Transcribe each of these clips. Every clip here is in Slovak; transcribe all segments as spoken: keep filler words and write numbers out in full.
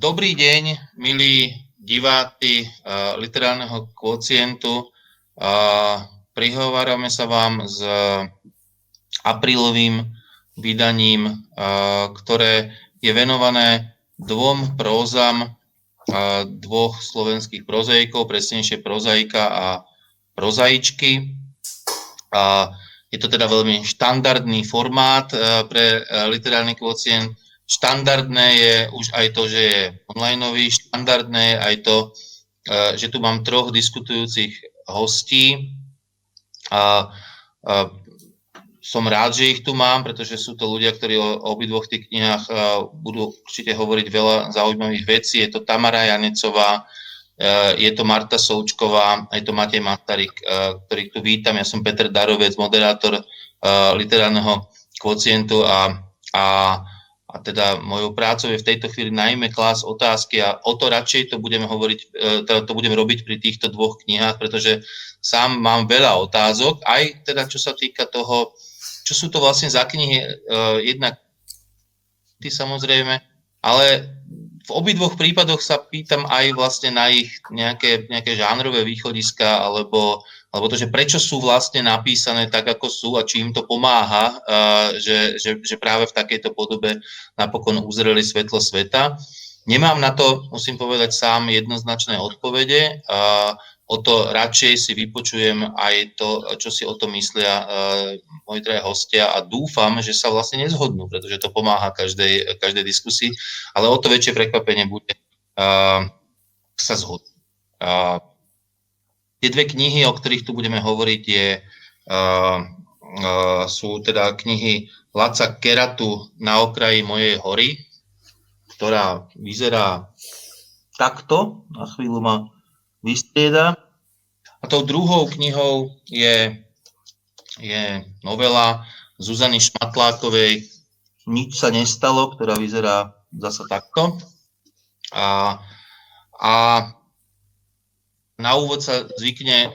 Dobrý deň, milí diváci uh, literárneho kvocientu. Uh, prihovárame sa vám s uh, aprílovým vydaním, uh, ktoré je venované dvom prózam uh, dvoch slovenských prozaikov, presnejšie prozaika a prozaičky. Uh, je to teda veľmi štandardný formát uh, pre uh, literárny kvocient. Štandardné je už aj to, že je onlineový, štandardné je aj to, že tu mám troch diskutujúcich hostí. A, a som rád, že ich tu mám, pretože sú to ľudia, ktorí o obidvoch tých knihách budú určite hovoriť veľa zaujímavých vecí. Je to Tamara Janecová, je to Marta Součková, je to Matej Matarik, ktorých tu vítam. Ja som Peter Darovec, moderátor literárneho kvocientu a, a A teda mojou prácou je v tejto chvíli najmä klásť otázky a o to radšej to budeme hovoriť, teda to budem robiť pri týchto dvoch knihách, pretože sám mám veľa otázok, aj teda čo sa týka toho, čo sú to vlastne za knihy, jednak ty samozrejme, ale v obidvoch prípadoch sa pýtam aj vlastne na ich nejaké, nejaké žánrové východiska, alebo, alebo to, že prečo sú vlastne napísané tak, ako sú a či im to pomáha, že, že, že práve v takejto podobe napokon uzreli svetlo sveta. Nemám na to, musím povedať sám, jednoznačné odpovede. O to radšej si vypočujem aj to, čo si o tom myslia moji traja hostia a dúfam, že sa vlastne nezhodnú, pretože to pomáha každej, každej diskusii, ale o to väčšie prekvapenie bude, ak sa zhodnú. Tie dve knihy, o ktorých tu budeme hovoriť, je, sú teda knihy Laca Keratu Na okraji mojej hory, ktorá vyzerá takto, na chvíľu ma vystrieda. A tou druhou knihou je, je novela Zuzany Šmatlákovej Nič sa nestalo, ktorá vyzerá zasa takto. A, a na úvod sa zvykne uh,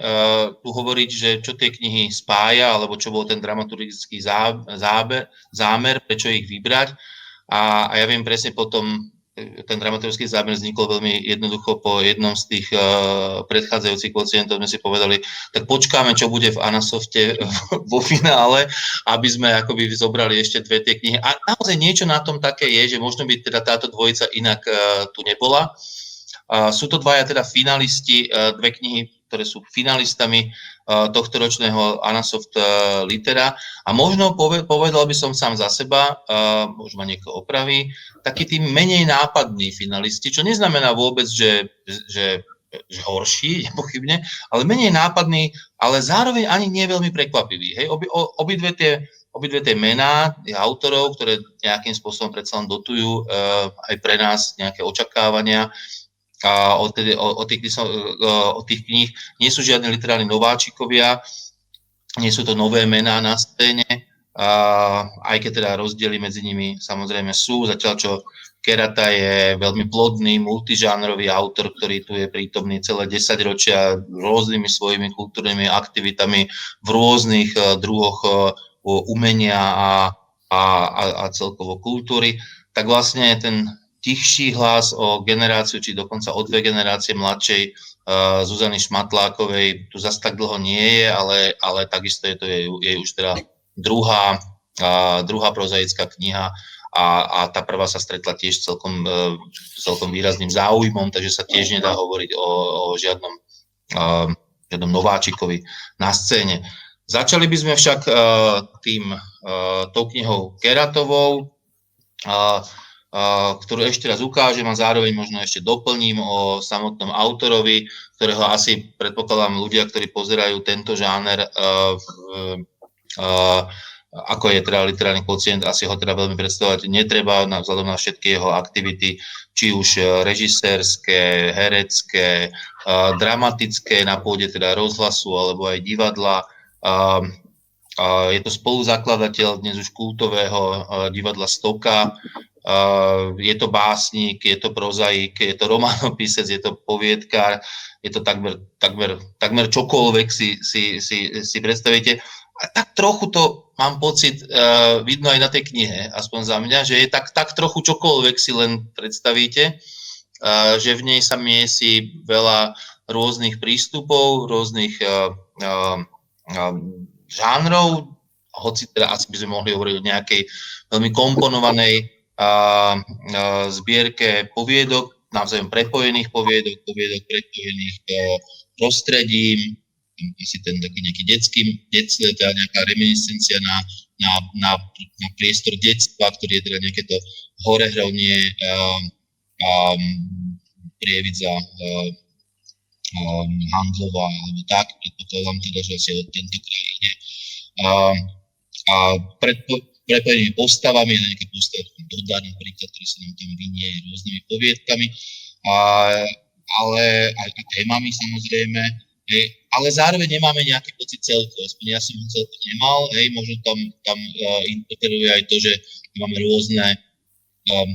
tu hovoriť, že čo tie knihy spája, alebo čo bol ten dramaturgický zá, záber, zámer, prečo ich vybrať. A, a ja viem presne potom, ten dramaturgický záber vznikol veľmi jednoducho po jednom z tých uh, predchádzajúcich kvocientov, sme si povedali, tak počkáme, čo bude v Anasofte vo finále, aby sme akoby zobrali ešte dve tie knihy. A naozaj niečo na tom také je, že možno by teda táto dvojica inak uh, tu nebola. Uh, sú to dvaja teda finalisti, uh, dve knihy, ktoré sú finalistami uh, tohto ročného Anasoft uh, Litera. A možno pove- povedal by som sám za seba, uh, možno ma niekto opraví, takí tí menej nápadní finalisti, čo neznamená vôbec, že, že, že horší, nepochybne, ale menej nápadní, ale zároveň ani nie veľmi prekvapiví. Hej? Obi, o, obidve, tie, obidve tie mená autorov, ktoré nejakým spôsobom predsa len dotujú uh, aj pre nás nejaké očakávania, a o, tedy, o, o, tých, o tých kníh nie sú žiadne literárni nováčikovia, nie sú to nové mená na scéne, a, aj keď teda rozdiely medzi nimi samozrejme sú, zatiaľ čo Kerata je veľmi plodný, multižánrový autor, ktorý tu je prítomný celé desaťročia rôznymi svojimi kultúrnymi aktivitami v rôznych druhoch umenia a, a, a celkovo kultúry, tak vlastne ten tichší hlas o generáciu, či dokonca o dve generácie mladšej uh, Zuzany Šmatlákovej tu zase tak dlho nie je, ale, ale takisto je to jej, jej už teda druhá, uh, druhá prozaická kniha a, a tá prvá sa stretla tiež celkom, uh, celkom výrazným záujmom, takže sa tiež nedá hovoriť o, o žiadnom, uh, žiadnom nováčikovi na scéne. Začali by sme však uh, tým, uh, tou knihou Keratovou, uh, ktorú ešte raz ukážem a zároveň možno ešte doplním o samotnom autorovi, ktorého asi predpokladám ľudia, ktorí pozerajú tento žáner, uh, uh, ako je teda literárny kvocient, asi ho teda veľmi predstavovať netreba, vzhľadom na všetky jeho aktivity, či už režisérske, herecké, uh, dramatické na pôde teda rozhlasu alebo aj divadla, A, a je to spoluzakladateľ dnes už kultového divadla Stoka. Uh, je to básnik, je to prozaik, je to románopisec, je to poviedkár, je to takmer, takmer, takmer čokoľvek si, si, si, si predstavíte. A tak trochu to, mám pocit, uh, vidno aj na tej knihe, aspoň za mňa, že je tak, tak trochu čokoľvek si len predstavíte, uh, že v nej sa miesi veľa rôznych prístupov, rôznych uh, uh, uh, žánrov, hoci teda asi by sme mohli hovoriť o nejakej veľmi komponovanej a zbierke poviedok, navzájom prepojených poviedok, poviedok prepojených prostredím, asi ten taký nejaký detský, detský teda nejaká reminiscencia na, na, na, na priestor detstva, ktorý je teda nejaké to horehronie, um, um, prievidza um, Handlová alebo tak, predpokladám teda, že asi od tento kraj ide. Um, a predpo- prepojenými postavami, nejaké postavy dodané, príklad, ktorý sa nám tam vynie rôznymi poviedkami, a, ale aj témami samozrejme, hej, ale zároveň nemáme nejaký pocit celku, aspoň ja som ho celku nemal, hej, možno tam, tam uh, interuje aj to, že máme rôzne, um,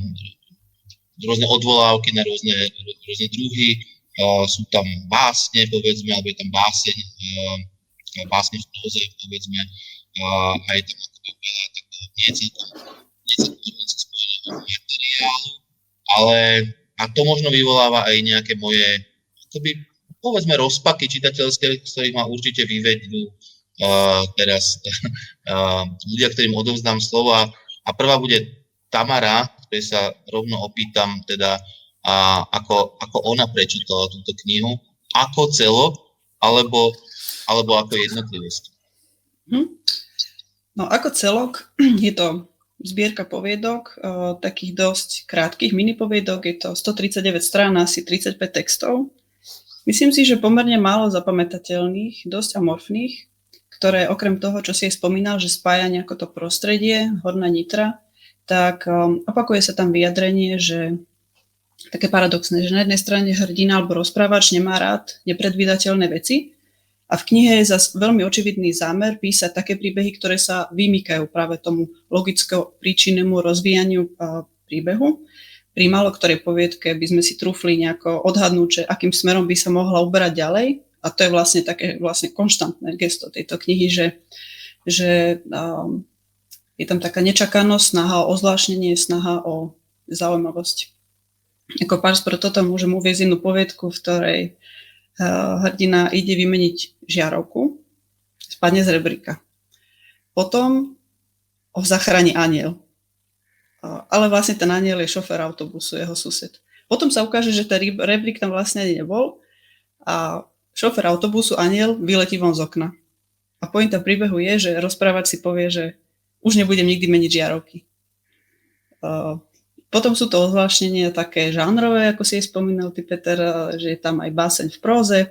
rôzne odvolávky na rôzne, rôzne druhy, uh, sú tam básne, povedzme, alebo je tam báseň, uh, básne v próze, povedzme, uh, a je tam akoby veľa tak niecelkočnice spojeného materiálu, ale a to možno vyvoláva aj nejaké moje, akoby, povedzme, rozpaky čitateľské, ktorých ma určite vyvedú uh, teraz uh, ľudia, ktorým odovzdám slova. A prvá bude Tamara, ktorej sa rovno opýtam, teda, uh, ako, ako ona prečítala túto knihu, ako celok, alebo, alebo ako jednotlivosť. Hm? No, ako celok je to zbierka poviedok, o, takých dosť krátkých minipoviedok, je to stotridsaťdeväť strán, asi tridsaťpäť textov. Myslím si, že pomerne málo zapamätateľných, dosť amorfných, ktoré okrem toho, čo si aj spomínal, že spája nejako to prostredie, Horná Nitra, tak o, opakuje sa tam vyjadrenie, že také paradoxné, že na jednej strane hrdina alebo rozprávač nemá rád nepredvídateľné veci, a v knihe je zase veľmi očividný zámer písať také príbehy, ktoré sa vymykajú práve tomu logicko príčinnému rozvíjaniu príbehu. Pri málo ktorej poviedke by sme si trúfli nejako odhadnúť, že akým smerom by sa mohla uberať ďalej. A to je vlastne také vlastne konštantné gesto tejto knihy, že, že um, je tam taká nečakanosť, snaha o ozvláštnenie, snaha o zaujímavosť. Ako párs pro toto môžem uviesť jednu poviedku, v ktorej hrdina ide vymeniť žiarovku, spadne z rebríka. Potom ho zachráni anjel. Ale vlastne ten anjel je šofér autobusu, jeho sused. Potom sa ukáže, že ten rebrík tam vlastne ani nebol a šofér autobusu, anjel, vyletí von z okna. A pointa príbehu je, že rozprávač si povie, že už nebudem nikdy meniť žiarovky. Potom sú to ozvláštnenia také žánrové, ako si aj spomínal ty, Peter, že je tam aj báseň v próze.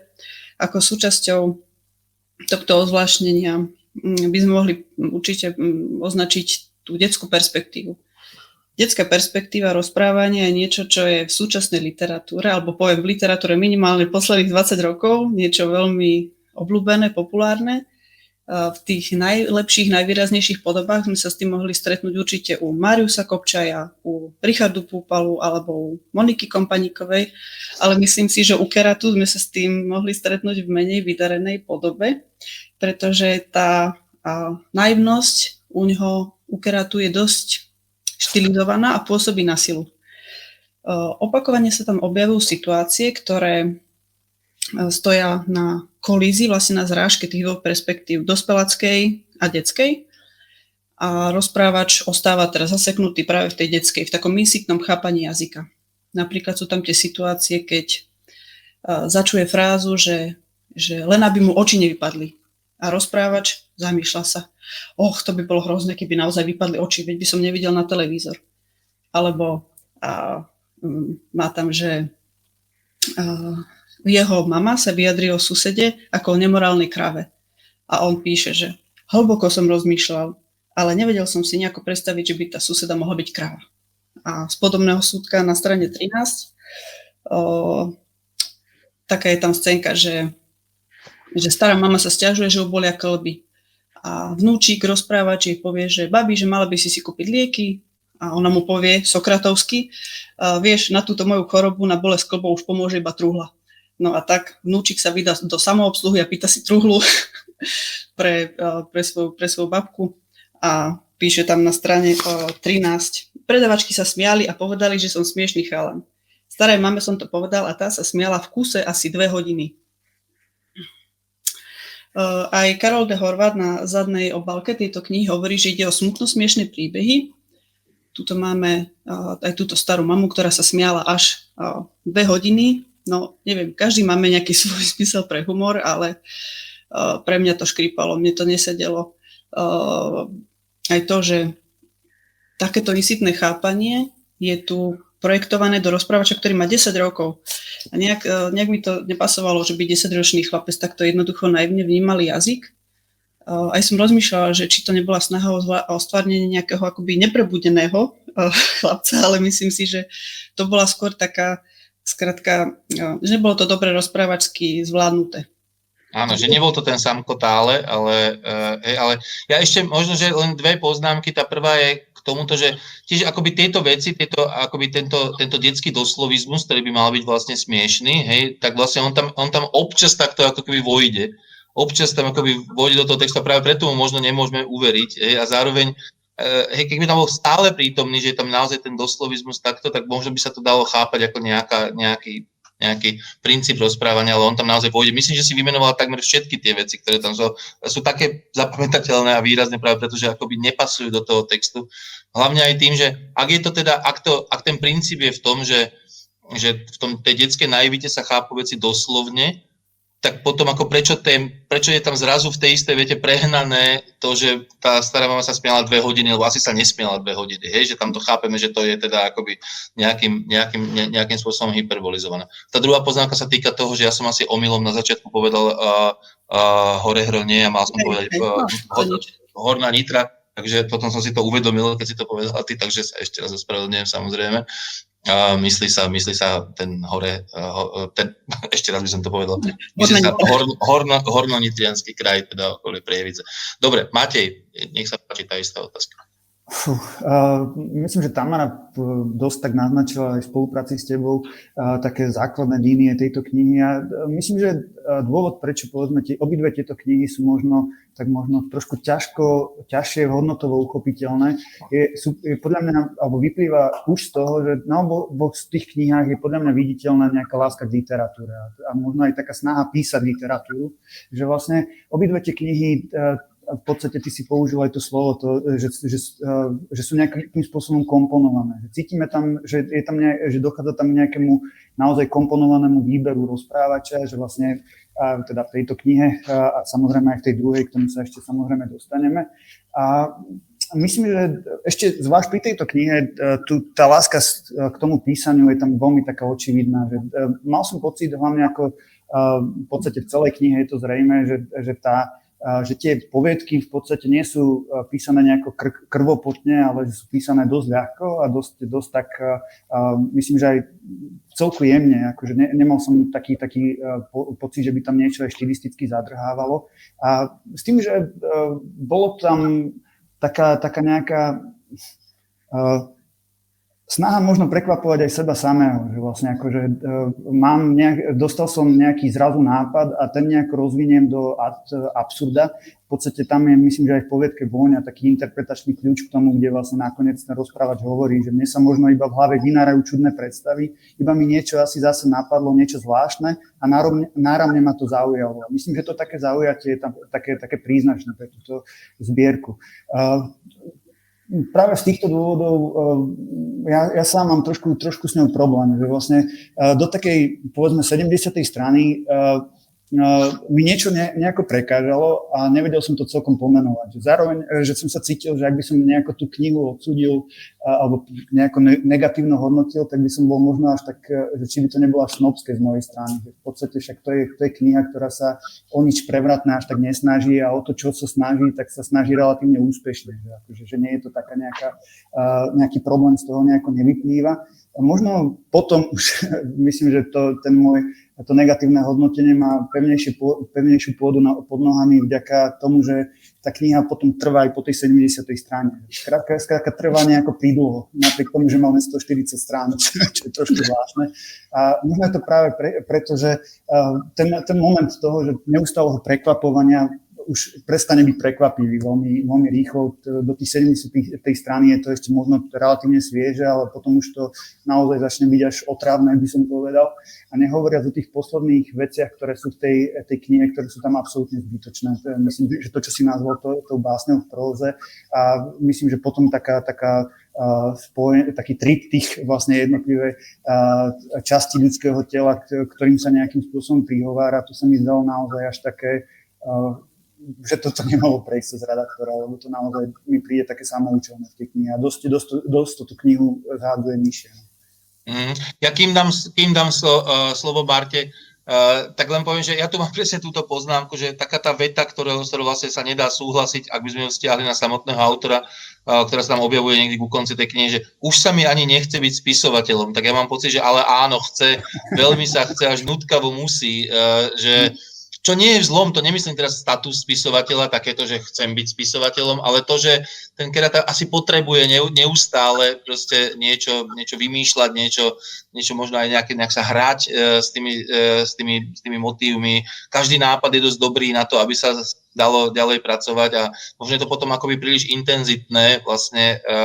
Ako súčasťou tohto ozvláštnenia by sme mohli určite označiť tú detskú perspektívu. Detská perspektíva rozprávania je niečo, čo je v súčasnej literatúre, alebo poviem v literatúre minimálne posledných dvadsať rokov, niečo veľmi obľúbené, populárne. V tých najlepších, najvýraznejších podobách sme sa s tým mohli stretnúť určite u Mariusa Kopčaja, u Richardu Púpalu alebo u Moniky Kompaníkovej, ale myslím si, že u Keratu sme sa s tým mohli stretnúť v menej vydarenej podobe, pretože tá naivnosť u ňoho, u Keratu, je dosť štylizovaná a pôsobí na silu. Opakovane sa tam objavujú situácie, ktoré stoja na kolízii, vlastne na zrážke tých dvoch perspektív, dospeláckej a detskej. A rozprávač ostáva teraz zaseknutý práve v tej detskej, v takom instinktnom chápaní jazyka. Napríklad sú tam tie situácie, keď začuje frázu, že, že len aby mu oči nevypadli. A rozprávač zamýšľa sa. Och, to by bolo hrozné, keby naozaj vypadli oči, veď by som nevidel na televízor. Alebo a, m, má tam, že... A, jeho mama sa vyjadrí o susede ako o nemorálnej krave. A on píše, že hlboko som rozmýšľal, ale nevedel som si nejako predstaviť, že by tá suseda mohla byť kráva. A z podobného súdka na strane trinásť o, taká je tam scénka, že, že stará mama sa sťažuje, že ju bolia kĺby. a vnúčik rozpráva, či jej povie, že babi, že mala by si si kúpiť lieky a ona mu povie sokratovsky, vieš, na túto moju chorobu, na bolesť klbov už pomôže iba truhla. No a tak vnúčik sa vydá do samoobsluhy a pýta si truhlu pre, pre, svoju, pre svoju babku a píše tam na strane trinásť. Predavačky sa smiali a povedali, že som smiešný chalan. Starej mame som to povedal a tá sa smiala v kuse asi dve hodiny. Aj Karol D. Horváth na zadnej obálke tejto knihy hovorí, že ide o smutno smiešné príbehy. Tuto máme aj túto starú mamu, ktorá sa smiala až dve hodiny. No, neviem, každý máme nejaký svoj zmysel pre humor, ale pre mňa to škripalo, mne to nesedelo. Aj to, že takéto insitné chápanie je tu projektované do rozprávača, ktorý má desať rokov. A nejak, nejak mi to nepasovalo, že by desaťročný chlapec takto jednoducho naivne vnímal jazyk. Aj som rozmýšľala, že či to nebola snaha o stvárnenie nejakého akoby neprebudeného chlapca, ale myslím si, že to bola skôr taká, skrátka, že nebolo to dobre rozprávačsky zvládnuté. Áno, že nebol to ten Samko Tále, ale, e, ale ja ešte možno, že len dve poznámky. Tá prvá je k tomuto, že tiež akoby tieto veci, tieto, akoby tento, tento detský doslovizmus, ktorý by mal byť vlastne smiešný, hej, tak vlastne on tam, on tam občas takto ako keby vojde. Občas tam akoby vojde do toho textu a práve preto mu možno nemôžeme uveriť. Hej, a zároveň, hej, keď by tam bol stále prítomný, že je tam naozaj ten doslovizmus takto, tak možno by sa to dalo chápať ako nejaká, nejaký... nejaký princíp rozprávania, ale on tam naozaj vôjde. Myslím, že si vymenovala takmer všetky tie veci, ktoré tam sú, sú také zapamätateľné a výrazné práve preto, že akoby nepasujú do toho textu. Hlavne aj tým, že ak je to teda, ak, to, ak ten princíp je v tom, že, že v tom tej detskej naivite sa chápu veci doslovne, tak potom ako prečo, tém, prečo je tam zrazu v tej istej vete prehnané to, že tá stará mama sa smiala dve hodiny, lebo asi sa nesmiala dve hodiny, hej, že tam to chápeme, že to je teda akoby nejakým, nejakým, ne, nejakým spôsobom hyperbolizované. Tá druhá poznámka sa týka toho, že ja som asi omylom na začiatku povedal uh, uh, Horehrnie a mal som povedať uh, Horná Nitra, takže potom som si to uvedomil, keď si to povedal ty, takže sa ešte raz ospravedlňujem samozrejme. Uh, myslí sa, myslí sa ten hore, uh, ten, ešte raz by som to povedal, myslí sa horno, horno, horno-nitriansky kraj, teda okolie Prievidze. Dobre, Matej, nech sa páči tá istá otázka. Fú, uh, myslím, že Tamara dosť tak naznačila aj v spolupráci s tebou uh, také základné línie tejto knihy a myslím, že dôvod, prečo povedzme tie, obidve tieto knihy sú možno tak možno trošku ťažko, ťažšie hodnotovo uchopiteľné. Je, sú, je podľa mňa, alebo vyplýva už z toho, že na oboch z tých knihách je podľa mňa viditeľná nejaká láska k literatúre a, a možno aj taká snaha písať literatúru, že vlastne obidve tie knihy, v podstate ty si použil aj to slovo, to, že, že, že sú nejakým spôsobom komponované. Cítime tam, že, je tam nejak, že dochádza tam nejakému naozaj komponovanému výberu rozprávača, že vlastne a teda v tejto knihe a samozrejme aj v tej druhej, k tomu sa ešte samozrejme dostaneme. A myslím, že ešte zvlášť pri tejto knihe tu, tá láska k tomu písaniu je tam veľmi taká očividná. Že mal som pocit, hlavne ako v podstate v celej knihe je to zrejme, že, že, tá, že tie poviedky v podstate nie sú písané nejako kr- krvopotne, ale sú písané dosť ľahko a dosť, dosť tak, myslím, že aj celku jemne, akože ne, nemal som taký, taký po, pocit, že by tam niečo aj štilisticky zadrhávalo. A s tým, že uh, bolo tam taká, taká nejaká uh, snaha možno prekvapovať aj seba samého, že vlastne akože uh, mám nejak, dostal som nejaký zrazu nápad a ten nejako rozviniem do ad, absurda. V podstate tam je, myslím, že aj v poviedke Vôňa taký interpretačný kľúč k tomu, kde vlastne nakoniec ten rozprávač hovorí, že mne sa možno iba v hlave vynárajú čudné predstavy, iba mi niečo asi zase napadlo, niečo zvláštne a náramne, náramne ma to zaujalo. Myslím, že to také zaujatie je tam také, také príznačné pre túto zbierku. Uh, Práve z týchto dôvodov ja, ja sám mám trošku, trošku s ňou problém, že vlastne do takej, povedzme, sedemdesiatej strany mi niečo ne, nejako prekážalo a nevedel som to celkom pomenovať. Zároveň, že som sa cítil, že ak by som nejako tú knihu odsúdil alebo nejako negatívno hodnotil, tak by som bol možno až tak, že či by to nebolo až snobské z mojej strany. V podstate však to je, to je kniha, ktorá sa o nič prevratná až tak nesnaží a o to, čo sa snaží, tak sa snaží relatívne úspešne. Že, akože, že nie je to taká nejaká, nejaký problém z toho nejako nevyplýva. Možno potom už myslím, že to, ten môj a to negatívne hodnotenie má pevnejšiu pôdu pod nohami vďaka tomu, že tá kniha potom trvá aj po tej sedemdesiatej strane. Krátka, krátka trvá nejako pridlho, napriek tomu, že máme stoštyridsať strán, čo je trošku zvláštne. A možno je to práve pre, preto, že ten, ten moment toho, že neustáleho prekvapovania už prestane byť prekvapivý veľmi, veľmi rýchlo. Do tých sedemdesiatej tej strany je to ešte možno relatívne svieže, ale potom už to naozaj začne byť až otrávne, by som povedal. A nehovoriac o tých posledných veciach, ktoré sú v tej, tej knihe, ktoré sú tam absolútne zbytočné. Myslím, že to, čo si nazval to, tou básňou v próze, a myslím, že potom taká, taká Spojen, taký triptych vlastne jednotlivé časti ľudského tela, ktorým sa nejakým spôsobom prihovára, to sa mi zdalo naozaj až také, že toto nemalo prejsť z redaktora, lebo to naozaj mi príde také samoučelné v tej knihe. A dosť, dosť, dosť tú knihu zháduje nižšie. Mm, ja kým dám, kým dám slo, uh, slovo Marte, uh, tak len poviem, že ja tu mám presne túto poznámku, že taká tá veta, ktorého vlastne sa nedá súhlasiť, ak by sme ju stiahli na samotného autora, uh, ktorá sa tam objavuje niekdy ku konci tej knihy, že už sa mi ani nechce byť spisovateľom. Tak ja mám pocit, že ale áno, chce, veľmi sa chce, až nutkavo musí, uh, že... Mm. Čo nie je vzlom, to nemyslím teraz status spisovateľa, takéto, že chcem byť spisovateľom, ale to, že ten Kerata asi potrebuje neustále proste niečo, niečo vymýšľať, niečo, niečo možno aj nejak, nejak sa hrať e, s, tými, e, s, tými, s tými motívmi. Každý nápad je dosť dobrý na to, aby sa dalo ďalej pracovať a možno je to potom akoby príliš intenzitné, vlastne e,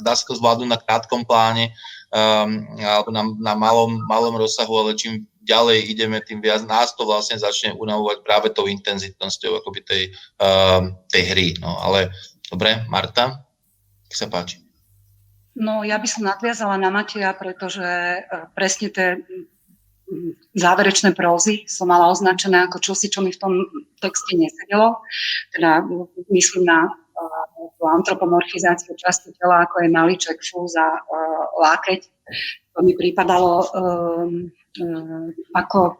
dá sa to zvládnuť na krátkom pláne um, alebo na, na malom, malom rozsahu, ale čím ďalej ideme, tým viac nás to vlastne začne unavovať práve tou intenzitnosťou akoby tej, uh, tej hry. No ale dobre, Marta, tak sa páči. No ja by som nadviazala na Mateja, pretože presne tie záverečné prózy som mala označené ako čosi, čo mi v tom texte nesedelo. Teda myslím na tú antropomorfizáciu časti tela, ako je malíček, fúza, lákeť. To mi prípadalo um, Uh, ako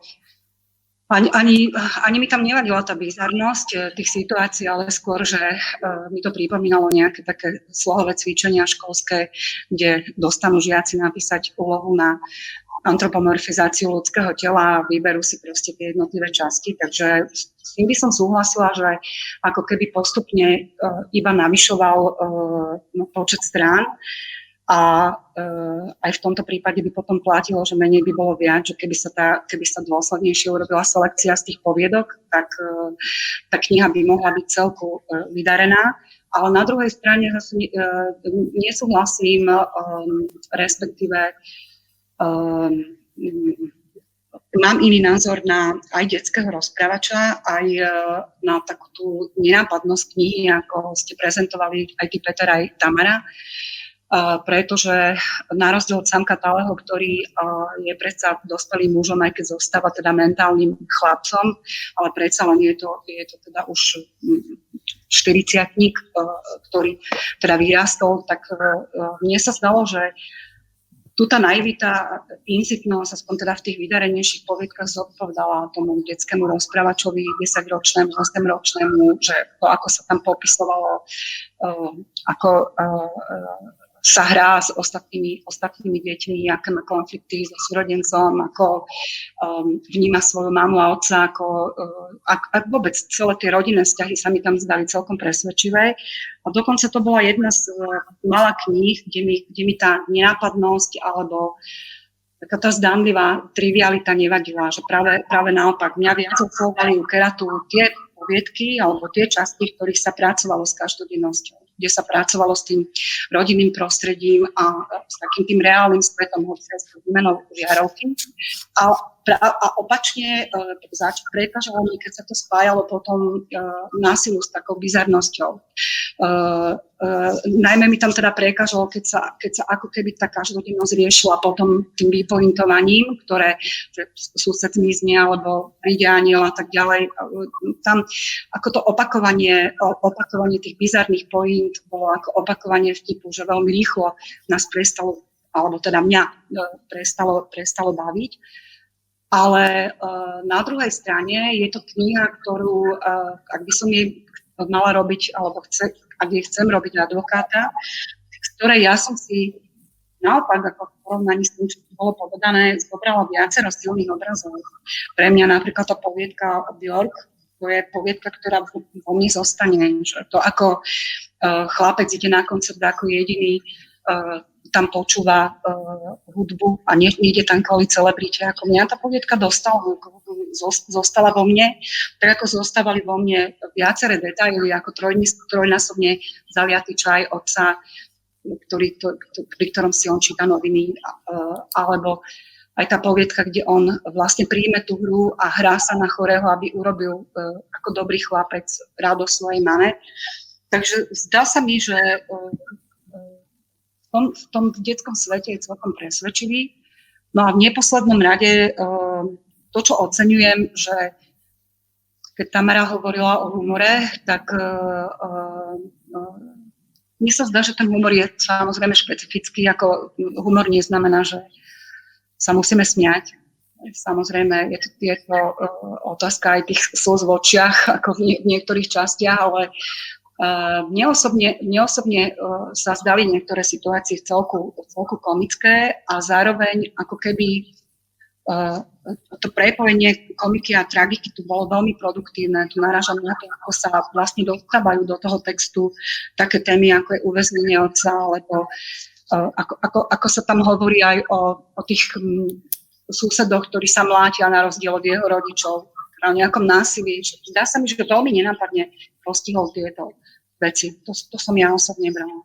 ani, ani, ani mi tam nevadila tá bizarnosť tých situácií, ale skôr, že uh, mi to pripomínalo nejaké také slohové cvičenia školské, kde dostanú žiaci napísať úlohu na antropomorfizáciu ľudského tela a vyberú si proste tie jednotlivé časti. Takže s tým by som súhlasila, že ako keby postupne uh, iba navyšoval uh, no, počet strán. A e, aj v tomto prípade by potom platilo, že menej by bolo viac, že keby sa, tá, keby sa dôslednejšie urobila selekcia z tých poviedok, tak e, tá kniha by mohla byť celku e, vydarená. Ale na druhej strane zase e, nesúhlasím, e, respektíve e, mám iný názor na aj detského rozprávača, aj e, na takú tú nenápadnosť knihy, ako ste prezentovali aj ty, Peter, aj Tamara. Uh, pretože na rozdiel od Samka Táleho, ktorý uh, je predsa dospelým mužom, aj keď zostáva teda mentálnym chlapcom, ale predsa len je to, je to teda už štyridsiatnik, uh, ktorý teda vyrastol, tak uh, mne sa zdalo, že tu tá naivita, inzitnosť, aspoň teda v tých vydarenejších poviedkach zodpovedala tomu detskému rozprávačovi desaťročnému, osemročnému, že to, ako sa tam popisovalo, uh, ako uh, sa hrá s ostatnými, ostatnými deťmi, aké má konflikty so súrodencom, ako um, vníma svoju mamu a otca, ako uh, a, a vôbec celé tie rodinné vzťahy sa mi tam zdali celkom presvedčivé. A dokonca to bola jedna z uh, malých kníh, kde mi, kde mi tá nenápadnosť alebo taká tá zdánlivá trivialita nevadila, že práve, práve naopak mňa viac oslovovali u Keratu tie poviedky alebo tie časti, v ktorých sa pracovalo s každodennosťou, kde sa pracovalo s tým rodinným prostredím a s takým tým reálnym svetom, hoci sa s výmenou žiarovky. A, a opačne prekážalo mi, keď sa to spájalo potom e, násilu s takou bizarnosťou. E, e, najmä mi tam teda prekážalo, keď sa, keď sa ako keby tá každodennosť riešila potom tým vypointovaním, ktoré sused mizne alebo ide aniel a tak ďalej. Tam ako to opakovanie, opakovanie tých bizarných pojín, to bolo ako opakovanie vtipu, že veľmi rýchlo nás prestalo, alebo teda mňa prestalo, prestalo baviť. Ale uh, na druhej strane je to kniha, ktorú, uh, ak by som jej mala robiť, alebo chce, ak jej chcem robiť advokáta, z ktorej ja som si naopak, ako v porovnaní s tým, čo bolo povedané, zobrala viacero silných obrazov. Pre mňa napríklad tá poviedka Björk, to je povietka, ktorá vo mne zostane. To ako chlapec ide na koncert ako jediný, tam počúva hudbu a nie ide tam kvôli celebrite. Ako mňa tá povietka dostala, zostala vo mne, tak ako zostávali vo mne viaceré detaily, ako trojnásobne zaliatý čaj otca, Ktorý, to, to, pri ktorom si on číta noviny, alebo aj tá povietka, kde on vlastne príjme tú hru a hrá sa na chorého, aby urobil ako dobrý chlapec radosť svojej mame. Takže zdá sa mi, že v tom, v tom detskom svete je celkom presvedčivý. No a v neposlednom rade to, čo oceňujem, že keď Tamara hovorila o humore, tak mne sa zdá, že ten humor je samozrejme špecifický, ako humor neznamená, že sa musíme smiať. Samozrejme, je to, je to otázka aj tých slz v očiach, ako v niektorých častiach, ale mne osobne, mne osobne sa zdali niektoré situácie celku, celku komické a zároveň ako keby to prepojenie komiky a tragiky tu bolo veľmi produktívne. Tu narážam na to, ako sa vlastne dostávajú do toho textu také témy, ako je uväznenie otca, alebo ako, ako, ako sa tam hovorí aj o, o tých susedoch, ktorí sa mlátia na rozdiel od jeho rodičov, o nejakom násilí. Dá sa mi, že to veľmi nenápadne postihol tieto veci. To, to som ja osobne brala.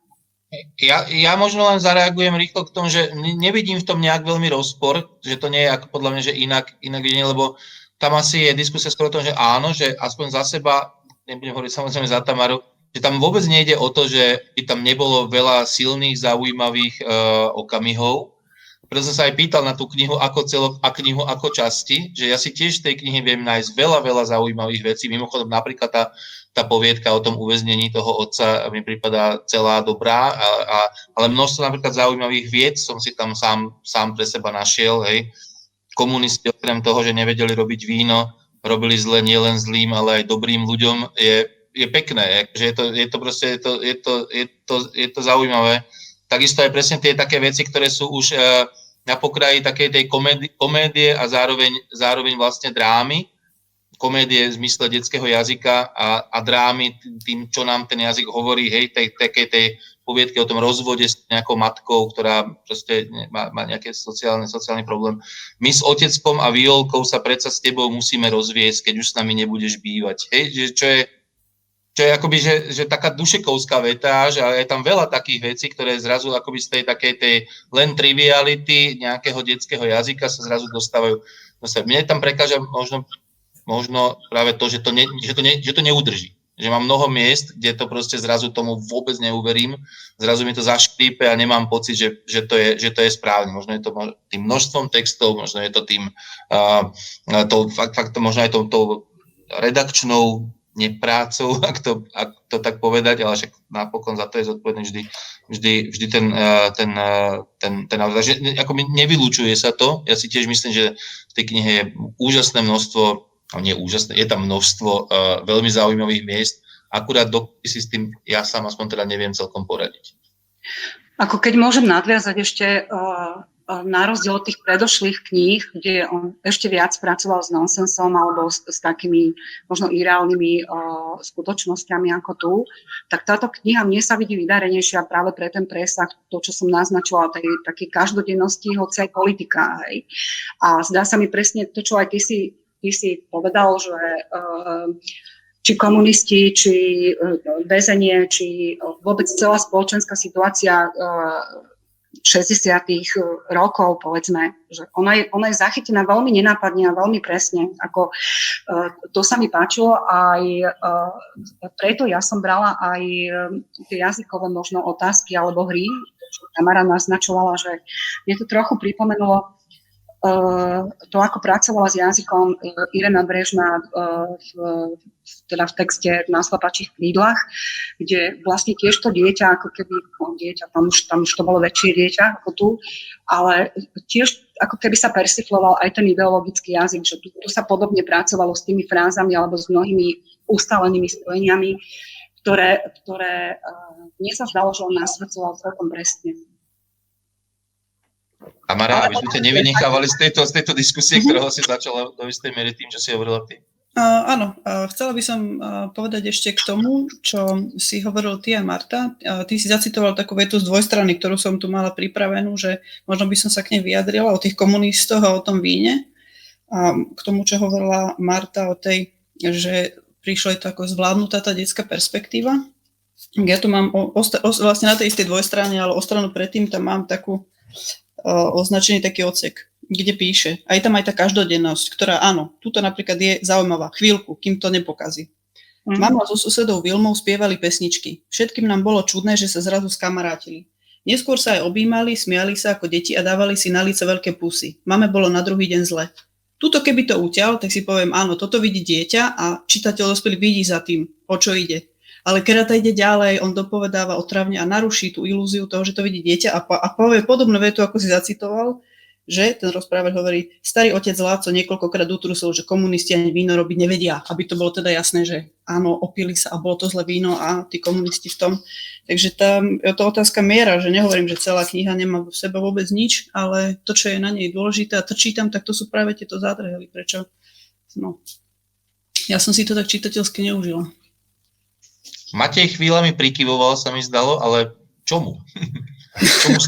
Ja, ja možno len zareagujem rýchlo k tomu, že nevidím v tom nejak veľmi rozpor, že to nie je ako podľa mňa, že inak, inak videnie, lebo tam asi je diskusia skôr o tom, že áno, že aspoň za seba, nebudem hovoriť samozrejme za Tamaru, že tam vôbec nejde o to, že by tam nebolo veľa silných, zaujímavých e, okamihov. Preto som sa aj pýtal na tú knihu ako celok a knihu ako časti, že ja si tiež v tej knihe viem nájsť veľa, veľa zaujímavých vecí. Mimochodom napríklad tá tá poviedka o tom uväznení toho otca mi pripadá celá dobrá, a, a, ale množstvo napríklad zaujímavých vied som si tam sám, sám pre seba našiel. Hej. Komunisti okrem toho, že nevedeli robiť víno, robili zle nielen zlým, ale aj dobrým ľuďom, je, je pekné, je, že je to, je to proste je to, je to, je to, je to zaujímavé. Takisto aj presne tie také veci, ktoré sú už e, na pokraji takej tej komédie, komédie a zároveň, zároveň vlastne drámy, komédie v zmysle detského jazyka a, a drámy tým, čo nám ten jazyk hovorí, hej, tej, tej, tej poviedky o tom rozvode s nejakou matkou, ktorá proste má, má nejaký sociálny, sociálny problém. My s oteckom a Violkou sa predsa s tebou musíme rozviesť, keď už s nami nebudeš bývať, hej, že, čo je, čo je akoby, že, že taká dušekovská veta, že je tam veľa takých vecí, ktoré zrazu akoby z tej takej tej len triviality nejakého detského jazyka sa zrazu dostávajú. Mne tam prekáža možno Možno práve to, že to, ne, že, to ne, že to neudrží. Že mám mnoho miest, kde to proste zrazu tomu vôbec neuverím, zrazu mi to zaškrípe a nemám pocit, že, že, to, je, že to je správne. Možno je to tým množstvom textov, možno je to tým, uh, to, fakt, fakt, možno aj tou to redakčnou neprácou, ak to, ak to tak povedať, ale však napokon za to je zodpovedný vždy, vždy, vždy ten, uh, ten, uh, ten, ten, ten, ako mi nevylučuje sa to. Ja si tiež myslím, že v tej knihe je úžasné množstvo a nie úžasné, je tam množstvo uh, veľmi zaujímavých miest, akurát dokedy si s tým ja sám aspoň teda neviem celkom poradiť. Ako keď môžem nadviazať ešte uh, na rozdiel od tých predošlých kníh, kde on ešte viac pracoval s nonsensom alebo s, s takými možno ireálnymi uh, skutočnosťami ako tu, tak táto kniha mne sa vidí vydarenejšia práve pre ten presah, to, čo som naznačila, tej takej každodennosti, hoci aj politika. Hej. A zdá sa mi presne to, čo aj ty si Ty si povedal, že či komunisti, či väzenie, či vôbec celá spoločenská situácia šesťdesiatych rokov, povedzme, že ona je, ona je zachytená veľmi nenápadne a veľmi presne. Ako, to sa mi páčilo aj preto ja som brala aj tie jazykové možno otázky alebo hry, čo Tamara naznačovala, že mne to trochu pripomenulo to, ako pracovala s jazykom Irena Brežná v, teda v texte Na slapačích krídlach, kde vlastne tiež to dieťa, ako keby no, dieťa, tam už, tam už to bolo väčšie dieťa ako tu, ale tiež ako keby sa persifloval aj ten ideologický jazyk, že tu, tu sa podobne pracovalo s tými frázami alebo s mnohými ustálenými spojeniami, ktoré, ktoré mne sa zdalo, že on nasvedcoval celkom presne. Tamara, aby sme ťa nevynechávali z tejto, z tejto diskusie, ktorého si začala do istej miery tým, čo si hovorila ty. Uh, áno, uh, chcela by som uh, povedať ešte k tomu, čo si hovoril ty a Marta. Uh, ty si zacitoval takú vetu z Dvojstrany, ktorú som tu mala pripravenú, že možno by som sa k nej vyjadrila o tých komunistoch a o tom víne. A k tomu, čo hovorila Marta o tej, že prišla je to ako zvládnutá tá detská perspektíva. Ja tu mám o, o, o, vlastne na tej istej Dvojstrane, ale o stranu predtým tam mám takú uh, označený taký odsek, kde píše. A je tam aj tá každodennosť, ktorá áno, túto napríklad je zaujímavá chvíľku, kým to nepokazí. Mm-hmm. Mama so susedou Vilmou spievali pesničky. Všetkým nám bolo čudné, že sa zrazu skamarátili. Neskôr sa aj objímali, smiali sa ako deti a dávali si na líce veľké pusy. Mame bolo na druhý deň zle. Tuto keby to utiaľ, tak si poviem, áno, toto vidí dieťa a čitateľ dospelý vidí za tým, o čo ide. Ale Kerata ide ďalej, on dopovedáva otravne a naruší tú ilúziu toho, že to vidí dieťa a, po- a povie podobnú vetu, ako si zacitoval, že ten rozprávač hovorí, starý otec Láco niekoľkokrát utrusil, že komunisti ani víno robiť nevedia, aby to bolo teda jasné, že áno, opili sa a bolo to zlé víno a tí komunisti v tom. Takže tá to otázka miera, že nehovorím, že celá kniha nemá v sebe vôbec nič, ale to, čo je na nej dôležité a to čítam, tak to sú práve tieto zádrhely, prečo? No, ja som si to tak čitateľsky neužila. Matej chvíľami prikyvoval, sa mi zdalo, ale čomu?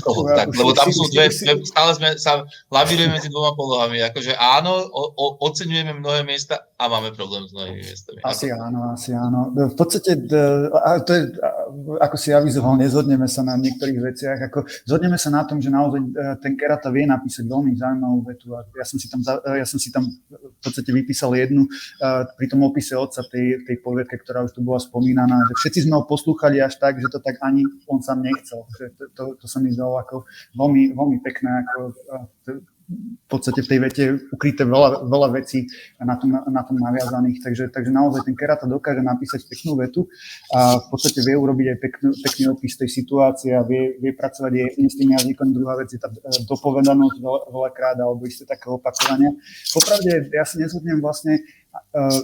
Toho, tak, lebo tam sú dve, stále sme sa lavirujeme medzi dvoma polohami, akože áno, o, o, oceňujeme mnohé miesta a máme problém s mnohými miestami. Asi áno, asi áno. V podstate, to je, ako si avizoval, nezhodneme sa na niektorých veciach, ako zhodneme sa na tom, že naozaj ten Kerata vie napísať veľmi zaujímavú vetu a ja som si tam, ja som si tam v podstate vypísal jednu pri tom opise otca tej, tej poviedke, ktorá už tu bola spomínaná, že všetci sme ho poslúchali až tak, že to tak ani on sám nechcel, že to, to To sa mi zdalo ako veľmi, veľmi pekné, ako v podstate v tej vete ukryté veľa, veľa vecí na tom, na tom naviazaných. Takže, takže naozaj ten Kerata dokáže napísať peknú vetu a v podstate vie urobiť aj peknú, pekný opis tej situácie a vie, vie pracovať aj s tým jazykom. Druhá vec je tá dopovedanosť veľakrát alebo isté také opakovania. Popravde ja si nezhodnem vlastne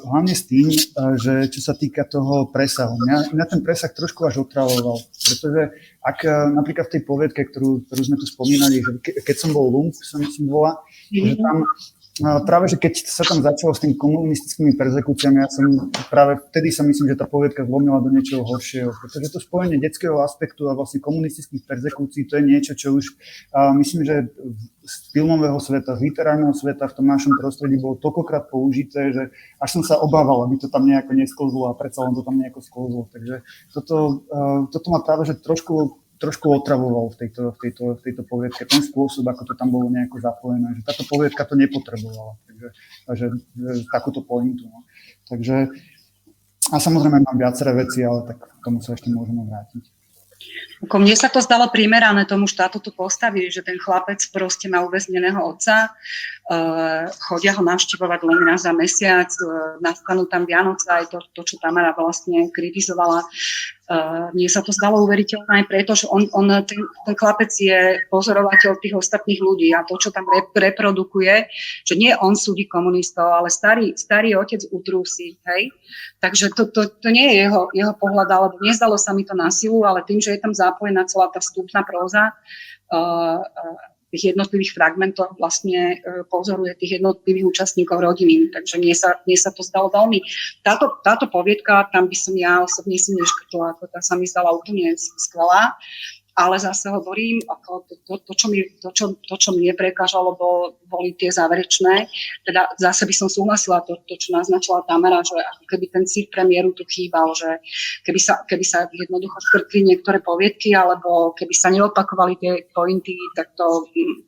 hlavne s tým, že čo sa týka toho presahu. Mňa, mňa ten presah trošku až otravoval, pretože ak napríklad v tej poviedke, ktorú, ktorú sme tu spomínali, že ke, keď som bol lump, sa myslím bola, že tam práve, že keď sa tam začalo s tými komunistickými perzekúciami, ja som práve vtedy sa myslím, že tá poviedka zlomila do niečoho horšieho, pretože to spojenie detského aspektu a vlastne komunistických perzekúcií, to je niečo, čo už uh, myslím, že z filmového sveta, z literárneho sveta v tom našom prostredí bolo toľkokrát použité, že až som sa obával, aby to tam nejako nesklzlo a predsa len to tam nejako sklzlo. Takže toto, uh, toto ma práve, že trošku trošku otravoval v tejto, v, tejto, v tejto poviedke, ten spôsob, ako to tam bolo nejako zapojené, že táto poviedka to nepotrebovala, takže, takže takúto pointu. No. Takže, a samozrejme mám viaceré veci, ale tak k tomu sa ešte môžeme vrátiť. Ako mne sa to zdalo primerané tomu štátu tu postaví, že ten chlapec proste má uväzneného otca, e, chodia ho navštívovať len raz za mesiac, e, nastanú tam Vianoce, aj to, to čo Tamara vlastne kritizovala. E, mne sa to zdalo uveriteľné aj preto, že on, on, ten, ten chlapec je pozorovateľ tých ostatných ľudí a to, čo tam rep, reprodukuje, že nie on súdi komunistov, ale starý, starý otec utrúsi, hej. Takže to, to, to nie je jeho, jeho pohľad, alebo nezdalo sa mi to na silu, ale tým, že je tam záležené, napojená celá tá vstupná próza uh, tých jednotlivých fragmentov vlastne uh, pozoruje tých jednotlivých účastníkov rodiny. Takže mne sa, mne sa to zdalo veľmi. Táto, táto poviedka, tam by som ja osobne si neškrtla, ako tá sa mi zdala úplne skvelá, ale zase hovorím, ako to, to, to, čo mi, to, čo, to, čo mne prekážalo, bol, boli tie záverečné. Teda zase by som súhlasila to, to čo naznačila Tamara, že ako keby ten cit premiéru tu chýbal, že keby sa, keby sa jednoducho škrtli niektoré poviedky, alebo keby sa neopakovali tie pointy, tak to hm,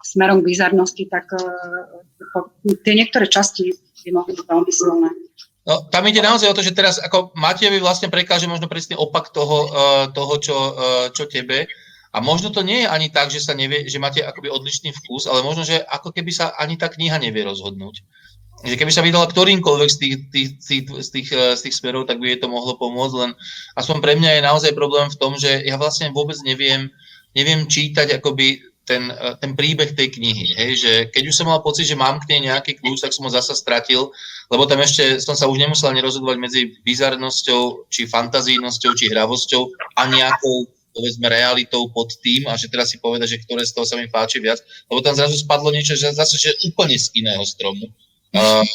smerom k bizarnosti, tak hm, tie niektoré časti by mohli byť veľmi silné. No, tam ide naozaj o to, že teraz ako Matejovi vlastne prekáže možno presne opak toho, uh, toho čo, uh, čo tebe. A možno to nie je ani tak, že sa nevie, že máte akoby odlišný vkus, ale možno, že ako keby sa ani tá kniha nevie rozhodnúť. Že keby sa vydala ktorýmkoľvek z tých, tých, tých, z, tých, z tých smerov, tak by jej to mohlo pomôcť, len aspoň pre mňa je naozaj problém v tom, že ja vlastne vôbec neviem, neviem čítať akoby ten, ten príbeh tej knihy, hej, že keď už som mal pocit, že mám k nej nejaký kľúč, tak som ho zasa stratil, lebo tam ešte som sa už nemusel ani rozhodovať medzi bizarnosťou, či fantazijnosťou, či hravosťou a nejakou, povedzme, realitou pod tým a že teraz si povedať, že ktoré z toho sa mi páči viac, lebo tam zrazu spadlo niečo, že zase že úplne z iného stromu. Uh,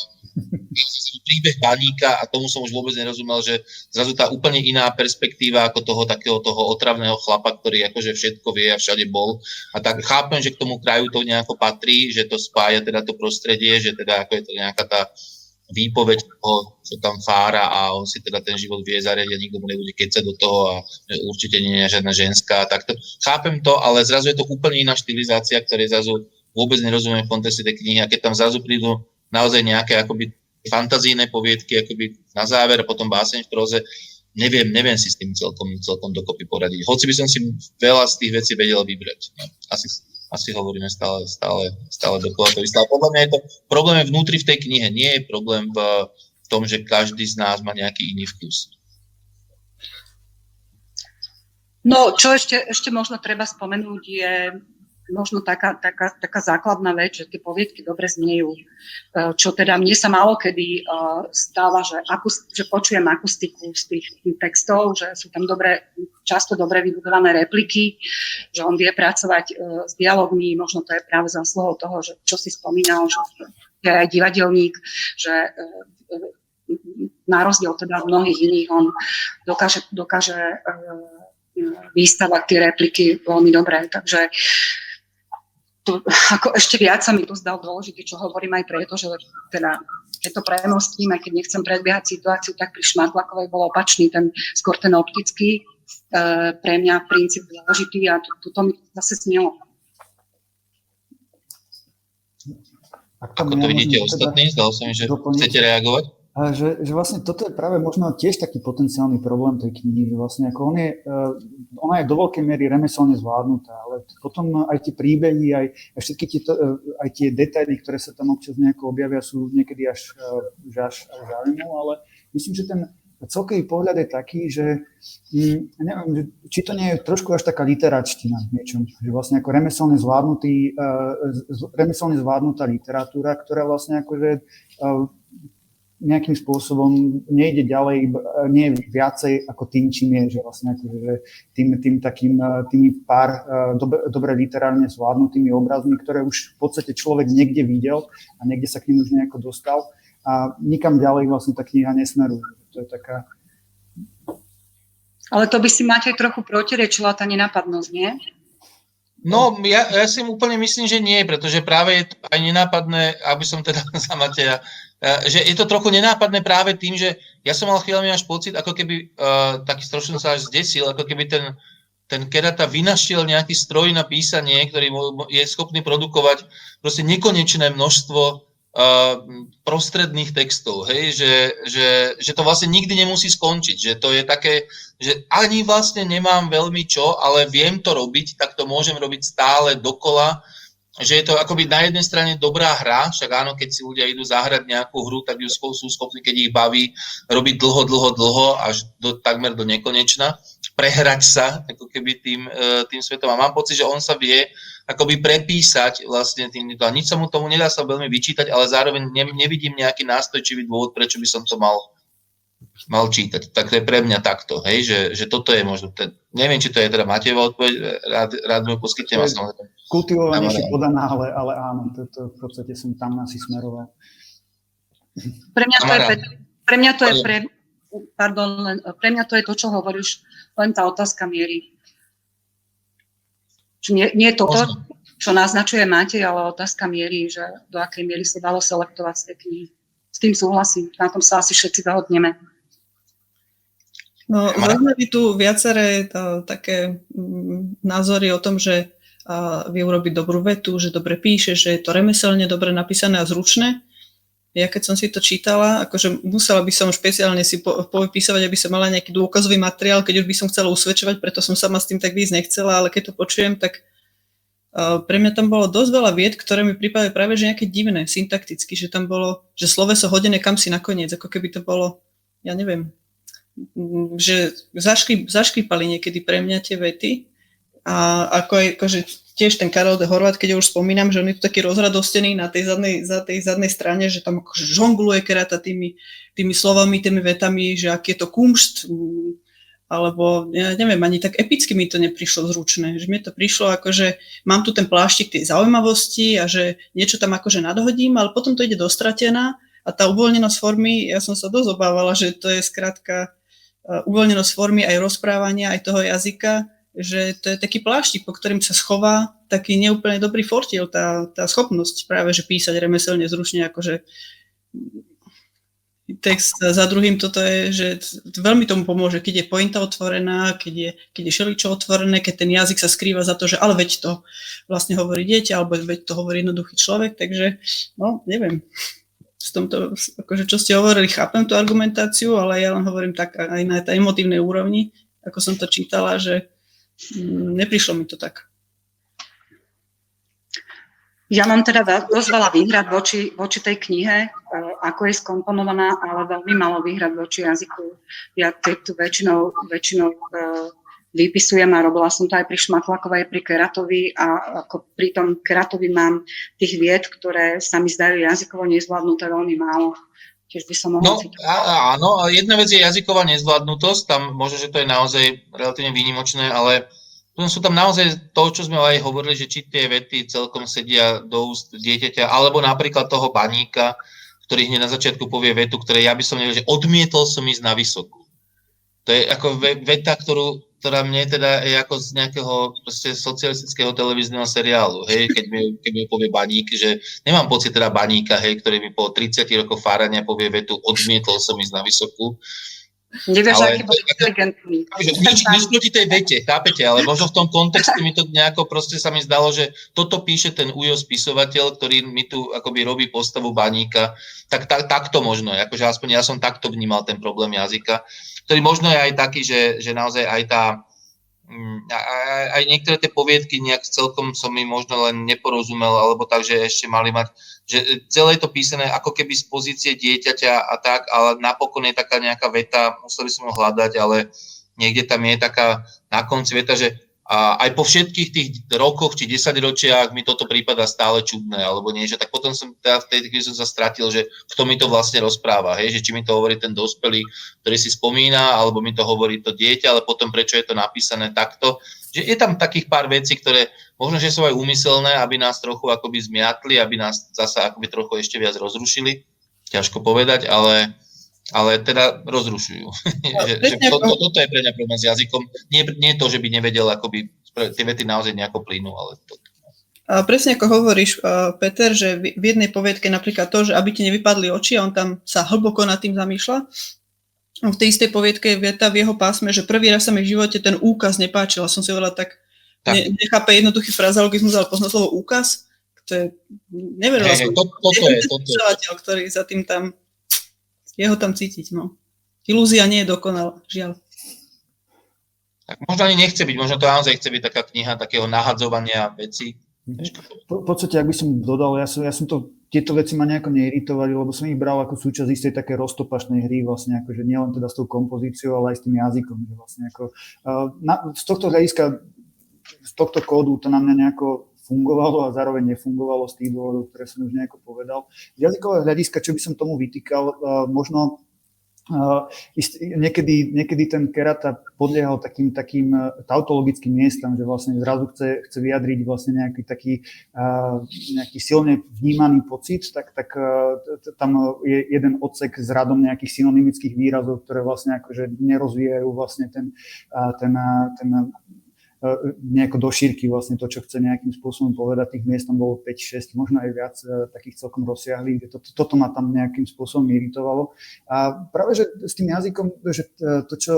príbeh Baníka, a tomu som už vôbec nerozumel, že zrazu tá úplne iná perspektíva ako toho takého toho otravného chlapa, ktorý akože všetko vie a všade bol. A tak chápem, že k tomu kraju to nejako patrí, že to spája teda to prostredie, že teda ako je to nejaká tá výpoveď toho, čo tam fára, a on si teda ten život vie zariadiť a nikto mu nebude kecať do toho a určite nie je žiadna ženská. Takto. Chápem to, ale zrazu je to úplne iná štilizácia, ktorej zrazu vôbec nerozumiem v kontexte tej knihy, a keď tam zrazu prídu naozaj nejaké akoby fantazijné poviedky akoby na záver a potom báseň v próze, neviem, neviem si s tým celkom, celkom dokopy poradiť. Hoci by som si veľa z tých vecí vedel vybrať. Asi, asi hovoríme stále, stále, stále dokola to isté. Podľa mňa je to problém je vnútri v tej knihe, nie je problém v tom, že každý z nás má nejaký iný vkus. No, čo ešte, ešte možno treba spomenúť je možno taká, taká, taká základná vec, že tie poviedky dobre znejú. Čo teda mne sa malokedy stáva, že, akust, že počujem akustiku z tých, tých textov, že sú tam dobre, často dobre vybudované repliky, že on vie pracovať s dialogmi, možno to je práve zásluhou toho, že, čo si spomínal, že je aj divadelník, že na rozdiel teda od mnohých iných on dokáže, dokáže vystavať tie repliky veľmi dobre, takže to, ako ešte viac sa mi to zdal dôležité, čo hovorím aj preto, že teda, keď to premostím, aj keď nechcem predbiehať situáciu, tak pri Šmatlákovej bol opačný, ten, skôr ten optický, e, pre mňa princíp dôležitý, a to, to mi zase snielo. Ako to vidíte ostatní, teda zdal sa mi, že doplniť. Chcete reagovať? A že, že vlastne toto je práve možno tiež taký potenciálny problém tej knihy, že vlastne ako on je, ona je do veľkej miery remeselne zvládnutá, ale potom aj tie príbehy, aj, aj všetky tie, aj tie detaily, ktoré sa tam občas nejako objavia, sú niekedy až zaujímavé, ale myslím, že ten celkový pohľad je taký, že neviem, či to nie je trošku až taká literáčtina v niečom, že vlastne ako remeselne, zvládnutý, remeselne zvládnutá literatúra, ktorá vlastne akože nejakým spôsobom nejde ďalej, nie viacej ako tým, čím je, že vlastne akože tým, tým takým, tými pár dobe, dobre literárne zvládnutými obrazmi, ktoré už v podstate človek niekde videl a niekde sa k nim už nejako dostal a nikam ďalej vlastne tá kniha nesmeruje. To je taká... Ale to by si Matej trochu protirečila tá nenápadnosť, nie? No, ja, ja si úplne myslím, že nie, pretože práve je aj nenápadné, aby som teda za Mateja, že je to trochu nenápadné práve tým, že ja som mal chvíľami až pocit, ako keby, uh, taký trošku sa až zdesil, ako keby ten, ten Kerata vynašiel nejaký stroj na písanie, ktorý je schopný produkovať proste nekonečné množstvo uh, prostredných textov, hej, že, že, že to vlastne nikdy nemusí skončiť, že to je také, že ani vlastne nemám veľmi čo, ale viem to robiť, tak to môžem robiť stále dokola, že je to akoby na jednej strane dobrá hra, však áno, keď si ľudia idú zahrať nejakú hru, tak ju sú schopní, keď ich baví, robiť dlho, dlho, dlho, až do, takmer do nekonečna, prehrať sa ako keby tým, tým svetom. A mám pocit, že on sa vie akoby prepísať vlastne tým, a nič sa mu tomu nedá sa veľmi vyčítať, ale zároveň ne, nevidím nejaký nástojčivý dôvod, prečo by som to mal mal čítať. Tak to je pre mňa takto, hej, že, že toto je možno, ten, neviem, či to je teda Matejova odpoveď, rád, rád mu poskytnem. Kultivovanejšie podaná, ale, ale áno, to, to v podstate som tam asi smeroval. Pre mňa to je, pre mňa to je, pre, pardon, len, pre mňa to je to, čo hovoríš, len tá otázka miery. Nie, nie je to, to, čo naznačuje Matej, ale otázka miery, že do akej miery sa dalo selektovať z tej knihy. S tým súhlasím, na tom sa asi všetci dohodneme. No, zazneli tu viaceré tá, také m, názory o tom, že a, vie urobiť dobrú vetu, že dobre píše, že je to remeselne dobre napísané a zručné. Ja keď som si to čítala, akože musela by som špeciálne si povypísať, aby som mala nejaký dôkazový materiál, keď už by som chcela usvedčovať, preto som sama s tým tak víc nechcela, ale keď to počujem, tak a, pre mňa tam bolo dosť veľa vied, ktoré mi pripadajú práve že nejaké divné, syntakticky, že tam bolo, že sloveso hodené kamsi nakoniec, ako keby to bolo, ja neviem, že zaškýpali niekedy pre mňa tie vety. A ako aj, akože tiež ten Karol D. Horváth, keď ho už spomínam, že on je tu taký rozradostený na tej zadnej, za tej zadnej strane, že tam akože žongluje Kerata tými, tými slovami, tými vetami, že aký je to kumšt, alebo ja neviem, ani tak epicky mi to neprišlo zručné. Že mi to prišlo akože, mám tu ten pláštik tej zaujímavosti a že niečo tam akože nadhodím, ale potom to ide dostratená. A A tá uvoľnenosť formy, ja som sa dosť obávala, že to je skrátka uvoľnenosť formy aj rozprávania, aj toho jazyka, že to je taký pláštik, po ktorým sa schová taký neúplne dobrý fortiel, tá, tá schopnosť práve, že písať remeselne zručne, akože text za druhým, toto je, že veľmi tomu pomôže, keď je pointa otvorená, keď je, keď je šeličo otvorené, keď ten jazyk sa skrýva za to, že ale veď to vlastne hovorí dieťa, alebo veď to hovorí jednoduchý človek, takže no, neviem. V tomto, akože čo ste hovorili, chápem tú argumentáciu, ale ja len hovorím tak aj na tej emotívnej úrovni, ako som to čítala, že neprišlo mi to tak. Ja mám teda dosť veľa výhrad voči, voči tej knihe, ako je skomponovaná, ale veľmi málo výhrad voči jazyku. Ja tu väčšinou, väčšinou vypisujem a robila som to aj pri Šmatlákovej, pri Keratovi a ako pri tom Keratovi mám tých vied, ktoré sa mi zdajú jazykovo nezvládnuté veľmi málo. Tiež by som mohol no, cítiť. Áno, jedna vec je jazyková nezvládnutosť, tam možno, že to je naozaj relatívne výnimočné, ale sú tam naozaj to, čo sme aj hovorili, že či tie vety celkom sedia do úst dieťaťa, alebo napríklad toho baníka, ktorý hneď na začiatku povie vetu, ktoré ja by som nevedel, že odmietol som ísť na vysokú. To je ako veta, ktorú, ktorá mne teda je ako z nejakého proste socialistického televízneho seriálu, hej, keď mi, keď mi povie baník, že nemám pocit teda baníka, hej, ktorý mi po tridsať rokov fárania povie vetu, odmietol som ísť na vysokú. Nevieš, aký bol inteligentný. Nič, nič proti tej vete, chápete, ale možno v tom kontexte mi to nejako proste sa mi zdalo, že toto píše ten ujo spisovateľ, ktorý mi tu akoby robí postavu baníka, tak, tak takto možno, akože aspoň ja som takto vnímal ten problém jazyka, ktorý možno je aj taký, že, že naozaj aj tá, aj, aj niektoré tie poviedky nejak celkom som im možno len neporozumel, alebo tak, že ešte mali mať, že celé je to písané ako keby z pozície dieťaťa a tak, ale napokon je taká nejaká veta, musel by som ho hľadať, ale niekde tam je taká na konci veta, že aj po všetkých tých rokoch či desaťročiach mi toto prípada stále čudné, alebo nie, že tak potom som teda v tej chvíli som sa stratil, že kto mi to vlastne rozpráva, hej, že či mi to hovorí ten dospelý, ktorý si spomína, alebo mi to hovorí to dieťa, ale potom prečo je to napísané takto. Že je tam takých pár vecí, ktoré možno, že sú aj úmyselné, aby nás trochu akoby zmiatli, aby nás zase akoby trochu ešte viac rozrušili. Ťažko povedať, ale, ale teda rozrušujú. No, že, že to, to, toto je pre mňa problém s jazykom. Nie, nie to, že by nevedel, akoby tie vety naozaj nejako plynú, ale to. A presne ako hovoríš, Peter, že v jednej poviedke napríklad to, že aby ti nevypadli oči, a on tam sa hlboko nad tým zamýšľa. V tej istej poviedke je veta v jeho pásme, že prvý raz sa mi v živote ten úkaz nepáčil. A som si hovorila, tak, tak. Ne, nechápe jednoduchý frazeologizmus, ale poznal slovo úkaz, to je, neverila som, to, to, to, to, to, to, to. Ktorý za tým tam, jeho tam cítiť, no. Ilúzia nie je dokonalá, žiaľ. Tak možno ani nechce byť, možno to naozaj chce byť taká kniha takého nahadzovania vecí. V podstate, ak by som dodal, ja som, ja som to... Tieto veci ma nejako neiritovali, lebo som ich bral ako súčasť istej také roztopašnej hry, vlastne akože nielen teda s tou kompozíciou, ale aj s tým jazykom. Že vlastne ako, na, z tohto hľadiska, z tohto kódu to na mňa nejako fungovalo a zároveň nefungovalo z tých dôvodov, ktoré som už nejako povedal. Z jazykového hľadiska, čo by som tomu vytýkal, možno Uh, ist, niekedy, niekedy ten Kerata podliehal takým, takým tautologickým miestam, že vlastne zrazu chce, chce vyjadriť vlastne nejaký taký uh, nejaký silne vnímaný pocit, tak, tak uh, tam je jeden odsek s radom nejakých synonymických výrazov, ktoré vlastne akože nerozvíjajú vlastne ten, uh, ten, uh, ten uh, nejako do šírky vlastne to, čo chce nejakým spôsobom povedať. Tých miest tam bolo päť šesť, možno aj viac takých celkom rozsiahlých. Toto, toto ma tam nejakým spôsobom iritovalo. A práve, že s tým jazykom, že to, čo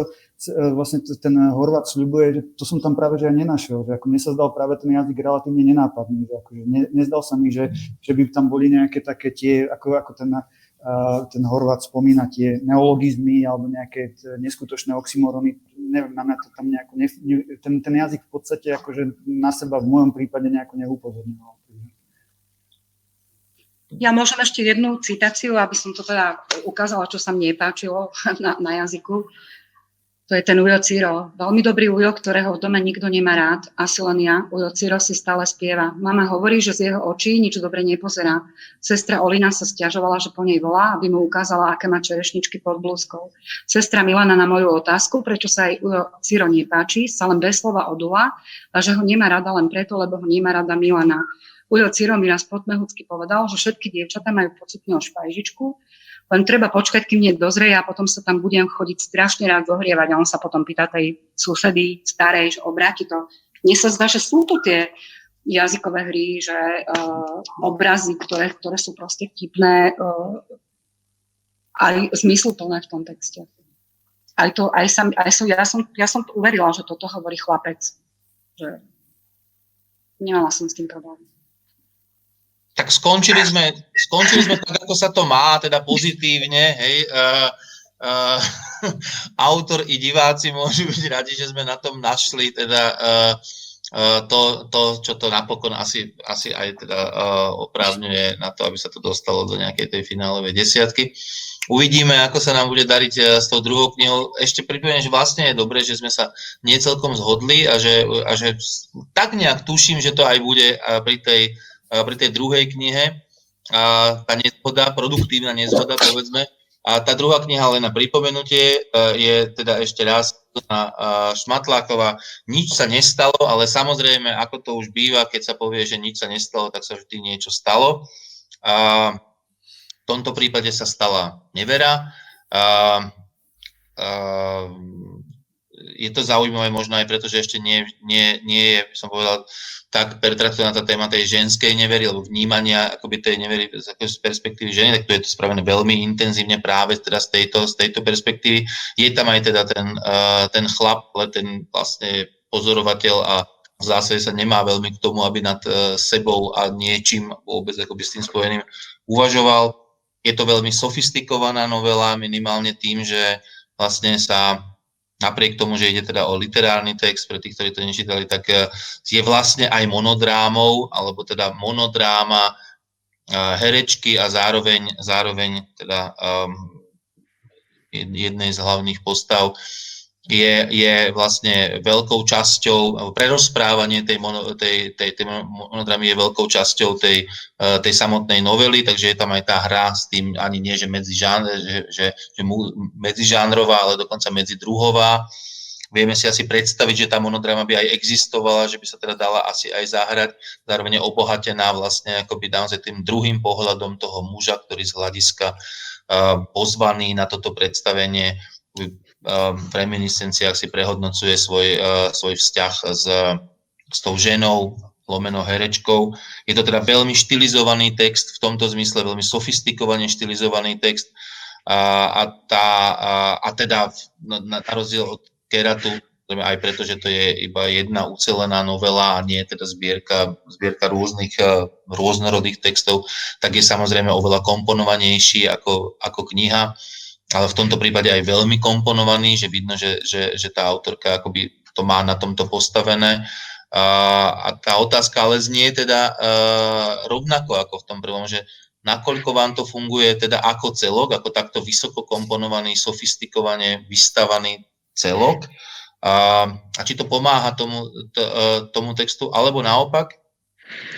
vlastne ten Horváth sľubuje, že to som tam práve, že ja nenašiel. Že ako mne sa zdal práve ten jazyk relatívne nenápadný. Že akože ne, nezdal sa mi, že, že by tam boli nejaké také tie, ako, ako ten... ten Horváth spomína tie neologizmy alebo nejaké neskutočné oxymorony, neviem, na mňa to tam nejako, ne, ten, ten jazyk v podstate akože na seba v mojom prípade nejako neupozorňoval. Ja môžem ešte jednu citáciu, aby som to teda ukázala, čo sa mne páčilo na, na jazyku. To je ten Ujo Ciro. Veľmi dobrý Ujo, ktorého v dome nikto nemá rád, asi len ja. Ujo Ciro si stále spieva. Mama hovorí, že z jeho očí nič dobre nepozerá. Sestra Olina sa sťažovala, že po nej volá, aby mu ukázala, aké má čerešničky pod blúzkou. Sestra Milana na moju otázku, prečo sa jej Ujo Ciro nepáči, sa len bez slova odula a že ho nemá rada len preto, lebo ho nemá rada Milana. Ujo Ciro mi raz potmehúcky povedal, že všetky dievčatá majú pocitnú špajžičku, Len treba počkať, kým nie dozrie, a potom sa tam budem chodiť strašne rád zohrievať. A on sa potom pýta tej susedy starej, že obráti to. Mne sa zdá, že sú to tie jazykové hry, že uh, obrazy, ktoré, ktoré sú proste vtipné uh, aj zmysluplné v tom texte. Aj to, aj sam, aj som, ja, som, ja som uverila, že toto hovorí chlapec. Že nemala som s tým problém. Tak skončili sme, skončili sme tak, ako sa to má, teda pozitívne, hej. Uh, uh, autor i diváci môžu byť radi, že sme na tom našli teda uh, uh, to, to, čo to napokon asi, asi aj teda uh, oprávňuje na to, aby sa to dostalo do nejakej tej finálovej desiatky. Uvidíme, ako sa nám bude dariť s tou druhou knihou. Ešte pripomínam, že vlastne je dobré, že sme sa nie celkom zhodli a že, a že tak nejak tuším, že to aj bude pri tej, pri tej druhej knihe. A tá nezhoda, produktívna nezhoda, povedzme. A tá druhá kniha, len na pripomenutie, je teda ešte raz Šmatláková. Nič sa nestalo, ale samozrejme, ako to už býva, keď sa povie, že nič sa nestalo, tak sa vždy niečo stalo. A v tomto prípade sa stala nevera. Uh, uh, je to zaujímavé možno aj preto, že ešte nie, nie, nie je, som povedal, tak pertraktovaná tá téma tej ženskej nevery, alebo vnímania akoby tej nevery z perspektívy ženy, tak tu je to spravené veľmi intenzívne práve teda z tejto, z tejto perspektívy. Je tam aj teda ten, uh, ten chlap, ale ten vlastne pozorovateľ a v zásade sa nemá veľmi k tomu, aby nad uh, sebou a niečím vôbec akoby s tým spojeným uvažoval. Je to veľmi sofistikovaná novela, minimálne tým, že vlastne sa napriek tomu, že ide teda o literárny text, pre tých, ktorí to nečítali, tak je vlastne aj monodrámou, alebo teda monodráma herečky a zároveň, zároveň teda um, jednej z hlavných postav je, je vlastne veľkou časťou, prerozprávanie tej, mono, tej, tej, tej monodramy je veľkou časťou tej, tej samotnej novely, takže je tam aj tá hra s tým, ani nie, že, medzižán, že, že, že medzižánrová, ale dokonca medzidruhová. Vieme si asi predstaviť, že tá monodrama by aj existovala, že by sa teda dala asi aj zahrať, zároveň obohatená vlastne akoby dám sa tým druhým pohľadom toho muža, ktorý z hľadiska uh, pozvaný na toto predstavenie v reminiscenciách si prehodnocuje svoj, svoj vzťah s, s tou ženou, lomeno herečkou. Je to teda veľmi štilizovaný text, v tomto zmysle veľmi sofistikovane štilizovaný text a, a, tá, a, a teda na, na rozdiel od Keratu, aj preto, že to je iba jedna ucelená novela a nie teda zbierka, zbierka rôznych, rôznorodých textov, tak je samozrejme oveľa komponovanejší ako, ako kniha. Ale v tomto prípade aj veľmi komponovaný, že vidno, že, že, že tá autorka akoby to má na tomto postavené. A, a tá otázka ale znie teda uh, rovnako ako v tom prvom, že nakoľko vám to funguje teda ako celok, ako takto vysoko komponovaný, sofistikovane vystavaný celok. A, a či to pomáha tomu, t, uh, tomu textu, alebo naopak,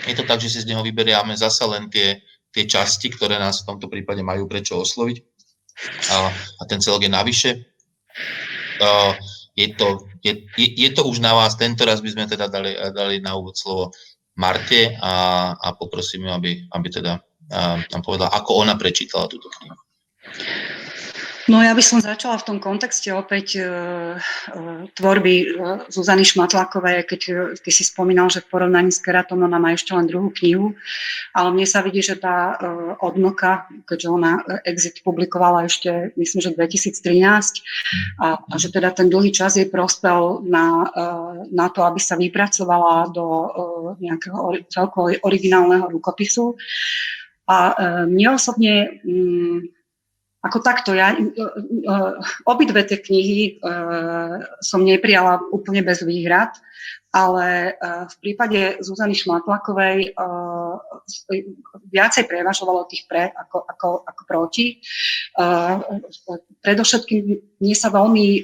je to tak, že si z neho vyberiame zasa len tie, tie časti, ktoré nás v tomto prípade majú prečo osloviť. A, a ten celok je navyše. Uh, je, to, je, je to už na vás. Tento raz by sme teda dali, dali na úvod slovo Marte a, a poprosím ju, aby, aby teda uh, nám povedala, ako ona prečítala túto knihu. No ja by som začala v tom kontexte opäť uh, uh, tvorby uh, Zuzany Šmatlákovej, keď uh, ty si spomínal, že v porovnaní s Keratom ona má ešte len druhú knihu, ale mne sa vidí, že tá uh, odmlka, keďže ona uh, Exit publikovala ešte, myslím, že dvetisíctrinásť a, a že teda ten dlhý čas jej prospel na, uh, na to, aby sa vypracovala do uh, nejakého ori- celkovo originálneho rukopisu. A uh, mne osobne... Um, Ako takto, ja obidve tie knihy som neprijala úplne bez výhrad, ale v prípade Zuzany Šmatlákovej viacej prevažovalo tých pre ako, ako, ako proti. Predovšetkým mne sa veľmi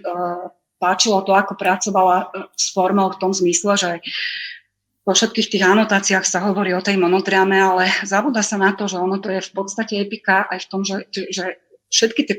páčilo to, ako pracovala s formou v tom zmysle, že vo všetkých tých anotáciách sa hovorí o tej monodráme, ale zabúda sa na to, že ono to je v podstate epika aj v tom, že, že všetky tie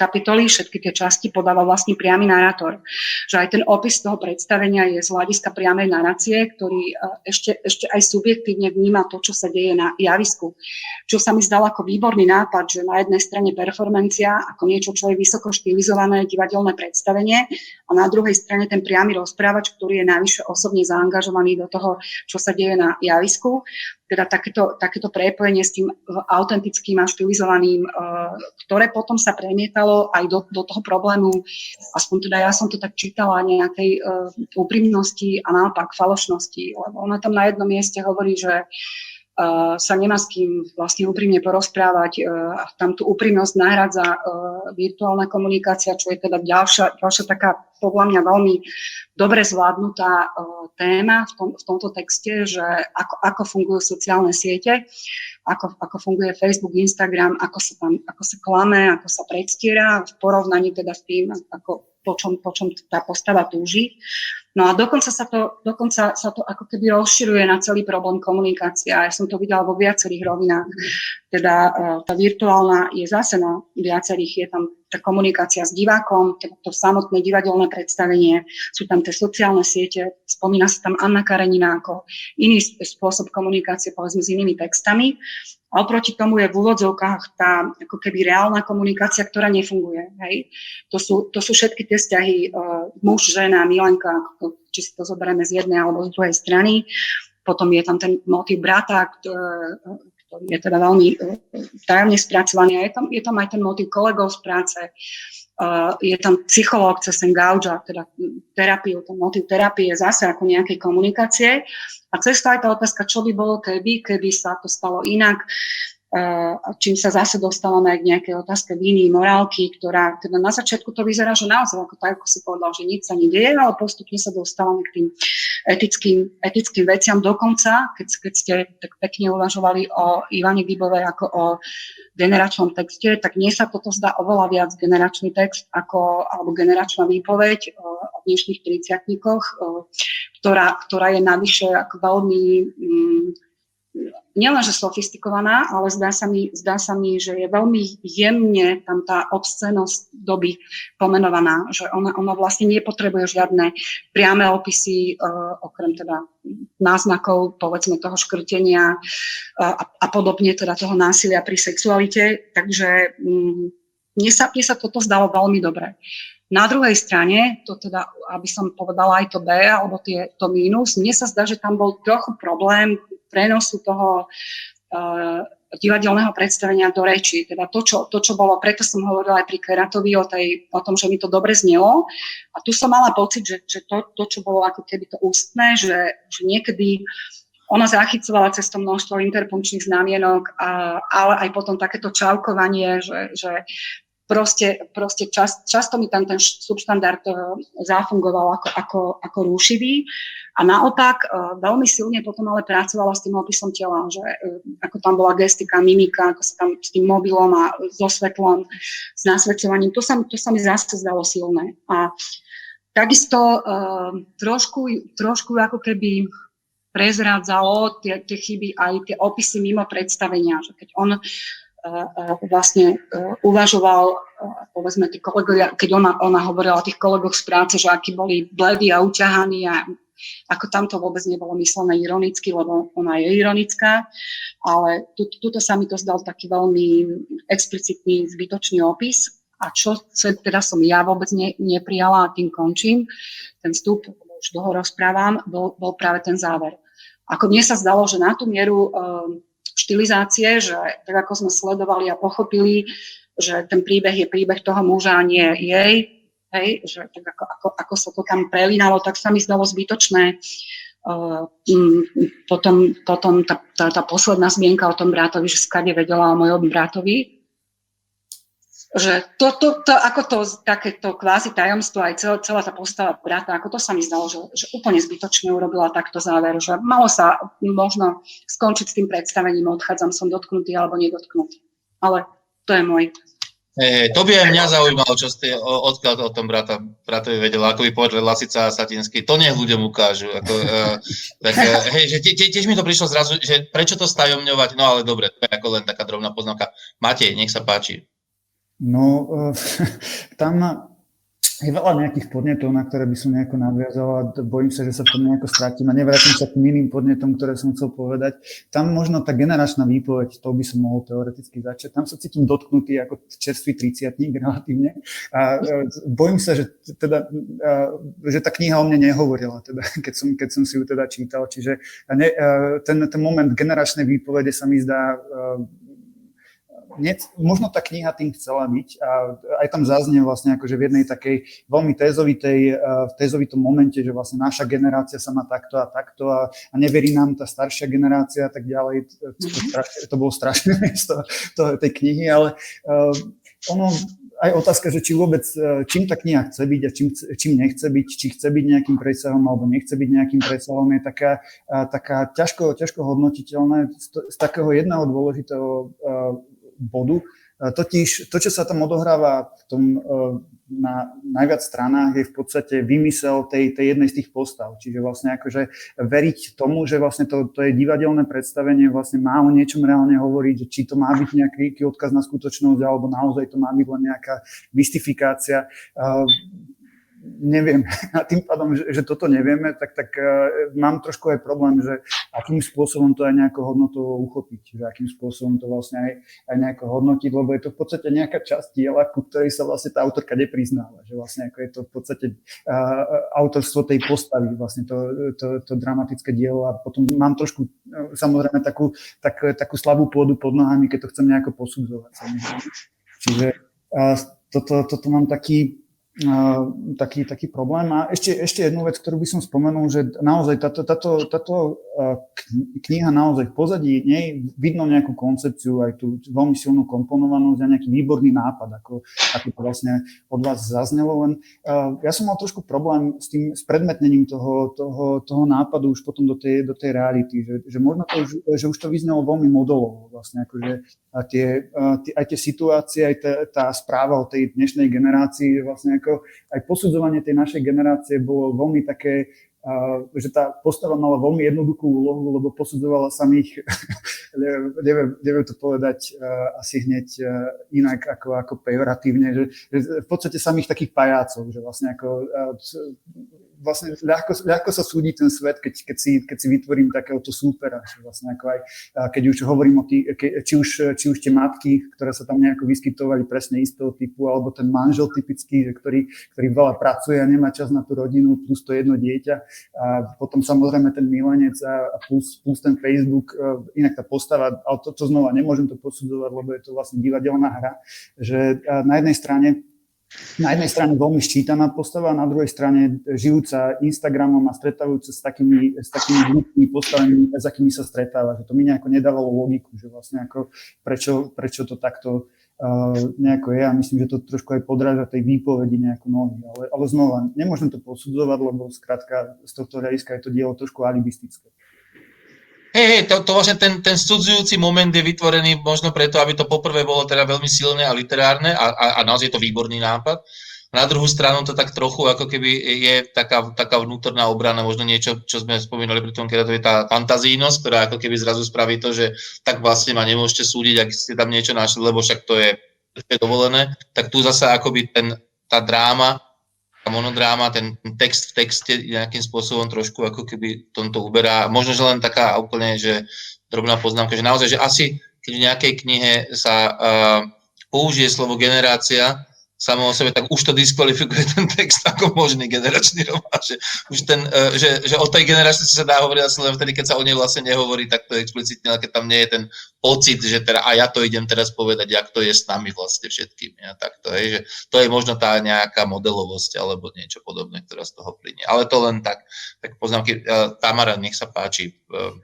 kapitoly, všetky tie časti podáva vlastne priamy narátor. Že aj ten opis toho predstavenia je z hľadiska priamej narácie, ktorý ešte, ešte aj subjektívne vníma to, čo sa deje na javisku. Čo sa mi zdalo ako výborný nápad, že na jednej strane performancia, ako niečo, čo je vysoko štylizované divadelné predstavenie, a na druhej strane ten priamy rozprávač, ktorý je najvyššie osobne zaangažovaný do toho, čo sa deje na javisku. Teda takéto, takéto prepojenie s tým autentickým a štilizovaným, ktoré potom sa premietalo aj do, do toho problému, aspoň teda ja som to tak čítala, nejakej úprimnosti a naopak falošnosti, lebo ona tam na jednom mieste hovorí, že sa nemá s kým vlastne úprimne porozprávať, tam tú úprimnosť nahrádza virtuálna komunikácia, čo je teda ďalšia, ďalšia taká podľa mňa veľmi dobre zvládnutá téma v, tom, v tomto texte, že ako, ako fungujú sociálne siete, ako, ako funguje Facebook, Instagram, ako sa tam, ako sa klame, ako sa predstiera v porovnaní teda s tým, ako po čom, po čom tá postava túži. No a dokonca sa, to, dokonca sa to ako keby rozširuje na celý problém komunikácie. Ja som to videla vo viacerých rovinách. Teda tá virtuálna je zase na viacerých. Je tam tá komunikácia s divákom, to samotné divadelné predstavenie, sú tam tie sociálne siete, spomína sa tam Anna Karenina ako iný spôsob komunikácie, povedzme, s inými textami. A oproti tomu je v úvodzovkách tá ako keby reálna komunikácia, ktorá nefunguje. Hej? To, sú, to sú všetky tie vzťahy e, muž, žena, Milenka, či si to zoberieme z jednej alebo z druhej strany. Potom je tam ten motív brata, ktorý je teda veľmi e, tajomne spracovaný. A je tam, je tam aj ten motív kolegov z práce. Uh, je tam psychológ cez ten gauča, teda terapiu, ten motiv terapie zase ako nejakej komunikácie. A cez to aj tá otázka, čo by bolo keby, keby sa to stalo inak, uh, čím sa zase dostávame aj k nejakej otázke viny, morálky, ktorá teda na začiatku to vyzerá, že naozaj, ako tak, ako si povedal, že nič sa nedieje, ale postupne sa dostávame k tým etickým, etickým veciam dokonca, keď, keď ste tak pekne uvažovali o Ivane Gibovej ako o generačnom texte, tak mne sa toto zdá oveľa viac generačný text ako, alebo generačná výpoveď o dnešných tridsiatnikoch, ktorá, ktorá je navyše ako veľmi mm, nielenže sofistikovaná, ale zdá sa, mi, zdá sa mi, že je veľmi jemne tam tá obscénosť doby pomenovaná, že ona, ona vlastne nepotrebuje žiadne priame opisy, uh, okrem teda náznakov, povedzme toho škrtenia uh, a, a podobne teda toho násilia pri sexualite, takže um, mne, sa, mne sa toto zdalo veľmi dobre. Na druhej strane, to teda, aby som povedala aj to B, alebo tie, to mínus, mne sa zdá, že tam bol trochu problém prenosu toho uh, divadelného predstavenia do reči. Teda to čo, to, čo bolo, preto som hovorila aj pri Keratovi o, tej, o tom, že mi to dobre znelo. A tu som mala pocit, že, že to, to, čo bolo ako keby to ústne, že, že niekedy ona zachycovala cez to množstvo interpunkčných znamienok, a, ale aj potom takéto čaukovanie, že... že Proste, proste čas, často mi tam ten subštandard zafungoval ako, ako, ako rušivý a naopak veľmi silne potom ale pracovala s tým opisom tela, že ako tam bola gestika, mimika, ako sa tam s tým mobilom a so svetlom, s nasvedčovaním, to sa, to sa mi zase zdalo silné. A takisto uh, trošku, trošku ako keby prezrádzalo tie, tie chyby aj tie opisy mimo predstavenia, že keď on vlastne uvažoval, povedzme, tí kolegovia, keď ona, ona hovorila o tých kolegoch z práce, že akí boli bledí a uťahaní a ako tam to vôbec nebolo myslené ironicky, lebo ona je ironická, ale tu, tuto sa mi to zdal taký veľmi explicitný, zbytočný opis. A čo teda som ja vôbec ne, neprijala a tým končím, ten vstup, už dlho rozprávam, bol, bol práve ten záver. Ako mne sa zdalo, že na tú mieru... Um, štilizácie, že tak ako sme sledovali a pochopili, že ten príbeh je príbeh toho muža a nie jej, hej, že tak ako, ako, ako sa to tam prelínalo, tak sa mi zdalo zbytočné. Uh, um, potom potom tá, tá, tá posledná zmienka o tom bratovi, že skade vedela o mojom bratovi, že to, to, to, ako to takéto kvázi tajomstvo, aj celá, celá tá postava brata, ako to sa mi zdalo, že, že úplne zbytočne urobila takto záver, že malo sa možno skončiť s tým predstavením, odchádzam, som dotknutý alebo nedotknutý. Ale to je môj. Hey, to by aj mňa zaujímalo, čo ste odkiaľ o tom brata, bratovi vedela, ako by povedal Lasica a Satinský, to nech ľuďom ukážu. Ako, uh, tak, uh, hej, že tie, tie, tiež mi to prišlo zrazu, že prečo to stajomňovať, no ale dobre, to je ako len taká drobná poznámka. Matej, nech sa páči. No, tam je veľa nejakých podnetov, na ktoré by som nejako nadviazal a bojím sa, že sa to nejako stratím a nevrátim sa k iným podnetom, ktoré som chcel povedať. Tam možno tá generačná výpoveď, to by som mohol teoreticky začať. Tam sa cítim dotknutý ako čerstvý tridsiatnik relatívne a bojím sa, že, teda, že tá kniha o mne nehovorila, teda, keď, som, keď som si ju teda čítal. Čiže ne, ten, ten moment generačnej výpovede sa mi zdá... Nie, možno tá kniha tým chcela byť a aj tam zaznie vlastne akože v jednej takej veľmi tézovitej, v tézovitom momente, že vlastne naša generácia sa má takto a takto a, a neverí nám tá staršia generácia a tak ďalej. To, to bolo strašné miesto tej knihy, ale uh, ono... Aj otázka, že či vôbec, čím tá kniha chce byť a čím, čím nechce byť, či chce byť nejakým presahom alebo nechce byť nejakým presahom, je taká, taká ťažko, ťažko hodnotiteľná z, z takého jedného dôležitého bodu. Totiž to, čo sa tam odohráva v tom, na najviac stranách, je v podstate vymysel tej, tej jednej z tých postav. Čiže vlastne akože veriť tomu, že vlastne to, to je divadelné predstavenie, vlastne má o niečom reálne hovoriť, či to má byť nejaký odkaz na skutočnosť, alebo naozaj to má byť len nejaká mystifikácia. Neviem. A tým pádom, že, že toto nevieme, tak, tak uh, mám trošku aj problém, že akým spôsobom to aj nejako hodnotovo uchopiť, že akým spôsobom to vlastne aj, aj nejako hodnotiť, lebo je to v podstate nejaká časť diela, ku ktorej sa vlastne tá autorka nepriznáva, že vlastne ako je to v podstate uh, autorstvo tej postavy, vlastne to, to, to dramatické dielo a potom mám trošku uh, samozrejme takú, tak, takú slabú pôdu pod nohami, keď to chcem nejako posudzovať. Čiže uh, toto, toto mám taký Uh, taký, taký problém. A ešte, ešte jednu vec, ktorú by som spomenul, že naozaj táto, táto, táto kniha naozaj v pozadí nej vidno nejakú koncepciu, aj tú veľmi silnú komponovanosť a nejaký výborný nápad, ako, ako to vlastne od vás zaznelo. Len uh, ja som mal trošku problém s tým s predmetnením toho, toho, toho nápadu už potom do tej, do tej reality, že, že možno to už, že už to vyznelo veľmi modelovo vlastne, akože a tie, uh, tie, aj tie situácie, aj tá, tá správa o tej dnešnej generácii vlastne ako aj posudzovanie tej našej generácie bolo veľmi také, že tá postava mala veľmi jednoduchú úlohu, lebo posudzovala samých, neviem, neviem to povedať asi hneď inak ako, ako pejoratívne, že, že v podstate samých takých pajácov, že vlastne ako... Vlastne ľahko, ľahko sa súdi ten svet, keď, keď, si, keď si vytvorím takéhoto súpera. Vlastne ako aj, keď už hovorím o tých, či už, či už tie matky, ktoré sa tam nejako vyskytovali presne istého typu, alebo ten manžel typický, že ktorý, ktorý veľa pracuje a nemá čas na tú rodinu, plus to jedno dieťa. A potom samozrejme ten milenec a plus, plus ten Facebook, inak tá postava, ale to, to znova nemôžem to posudzovať, lebo je to vlastne divadelná hra, že na jednej strane Na jednej strane veľmi ščítaná postava, na druhej strane žijúca Instagramom a stretávajúca s takými, s takými ľudskými postavami, s akými sa stretáva. Že to mi nejako nedávalo logiku, že vlastne ako prečo, prečo to takto uh, nejako je. A myslím, že to trošku aj podráža tej výpovedi nejakú nohy. Ale, ale znova, nemôžem to posudzovať, lebo skrátka z tohto hľadiska je to dielo trošku alibistické. Hej, hej, to, to vlastne ten, ten sudzujúci moment je vytvorený možno preto, aby to poprvé bolo teda veľmi silné a literárne a, a, a naozaj je to výborný nápad. Na druhú stranu to tak trochu ako keby je taká, taká vnútorná obrana, možno niečo, čo sme spomínali pri tom, keď to je tá fantazínosť, ktorá ako keby zrazu spraví to, že tak vlastne ma nemôžete súdiť, ak ste tam niečo našli, lebo však to je dovolené. Tak tu zasa akoby ten, tá dráma, tá monodráma, ten text v texte nejakým spôsobom trošku ako keby tomto uberá. Možno, že len taká úplne, že drobná poznámka, že naozaj, že asi keď v nejakej knihe sa uh, použije slovo generácia samo o sebe, tak už to diskvalifikuje ten text ako možný generačný román. Že, uh, že, že o tej generácii sa dá hovoriť asi len vtedy, keď sa o nej vlastne nehovorí, tak to je explicitne, ale keď tam nie je ten pocit, že teda a ja to idem teraz povedať, jak to je s nami vlastne všetkými. A tak to, je, že to je možno tá nejaká modelovosť alebo niečo podobné, ktorá z toho plynie. Ale to len tak, tak poznámky. Uh, Tamara, nech sa páči, uh,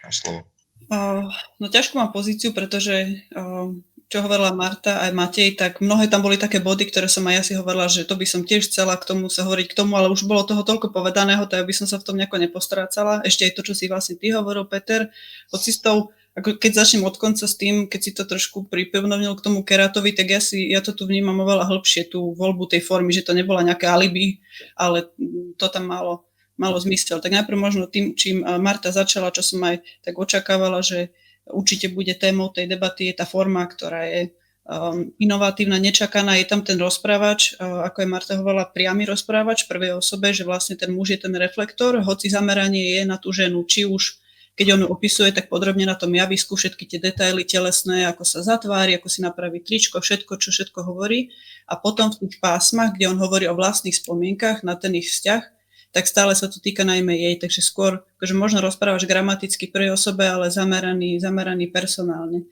máš slovo. Uh, no ťažkú mám pozíciu, pretože... Uh... čo hovorila Marta aj Matej, tak mnohé tam boli také body, ktoré som aj ja si hovorila, že to by som tiež chcela k tomu sa hovoriť k tomu, ale už bolo toho toľko povedaného, tak by som sa v tom nejako nepostrácala. Ešte aj to, čo si vlastne ty hovoril, Peter, od cistov, ako keď začnem od konca s tým, keď si to trošku pripevnovnil k tomu Keratovi, tak ja, si, ja to tu vnímam oveľa hĺbšie, tú voľbu tej formy, že to nebola nejaké alibi, ale to tam malo, malo zmysel. Tak najprv možno tým, čím Marta začala, čo som aj tak očakávala, že určite bude témou tej debaty, je tá forma, ktorá je um, inovatívna, nečakaná. Je tam ten rozprávač, uh, ako je Marta hovorila, priamy rozprávač v prvej osobe, že vlastne ten muž je ten reflektor, hoci zameranie je na tú ženu, či už keď on opisuje, tak podrobne na tom javisku všetky tie detaily telesné, ako sa zatvári, ako si napraví tričko, všetko, čo všetko hovorí. A potom v tých pásmach, kde on hovorí o vlastných spomienkach na ten ich vzťah, tak stále sa to týka najmä jej. Takže skôr, akože možno rozprávaš gramaticky prvej osobe, ale zameraný, zameraný personálne.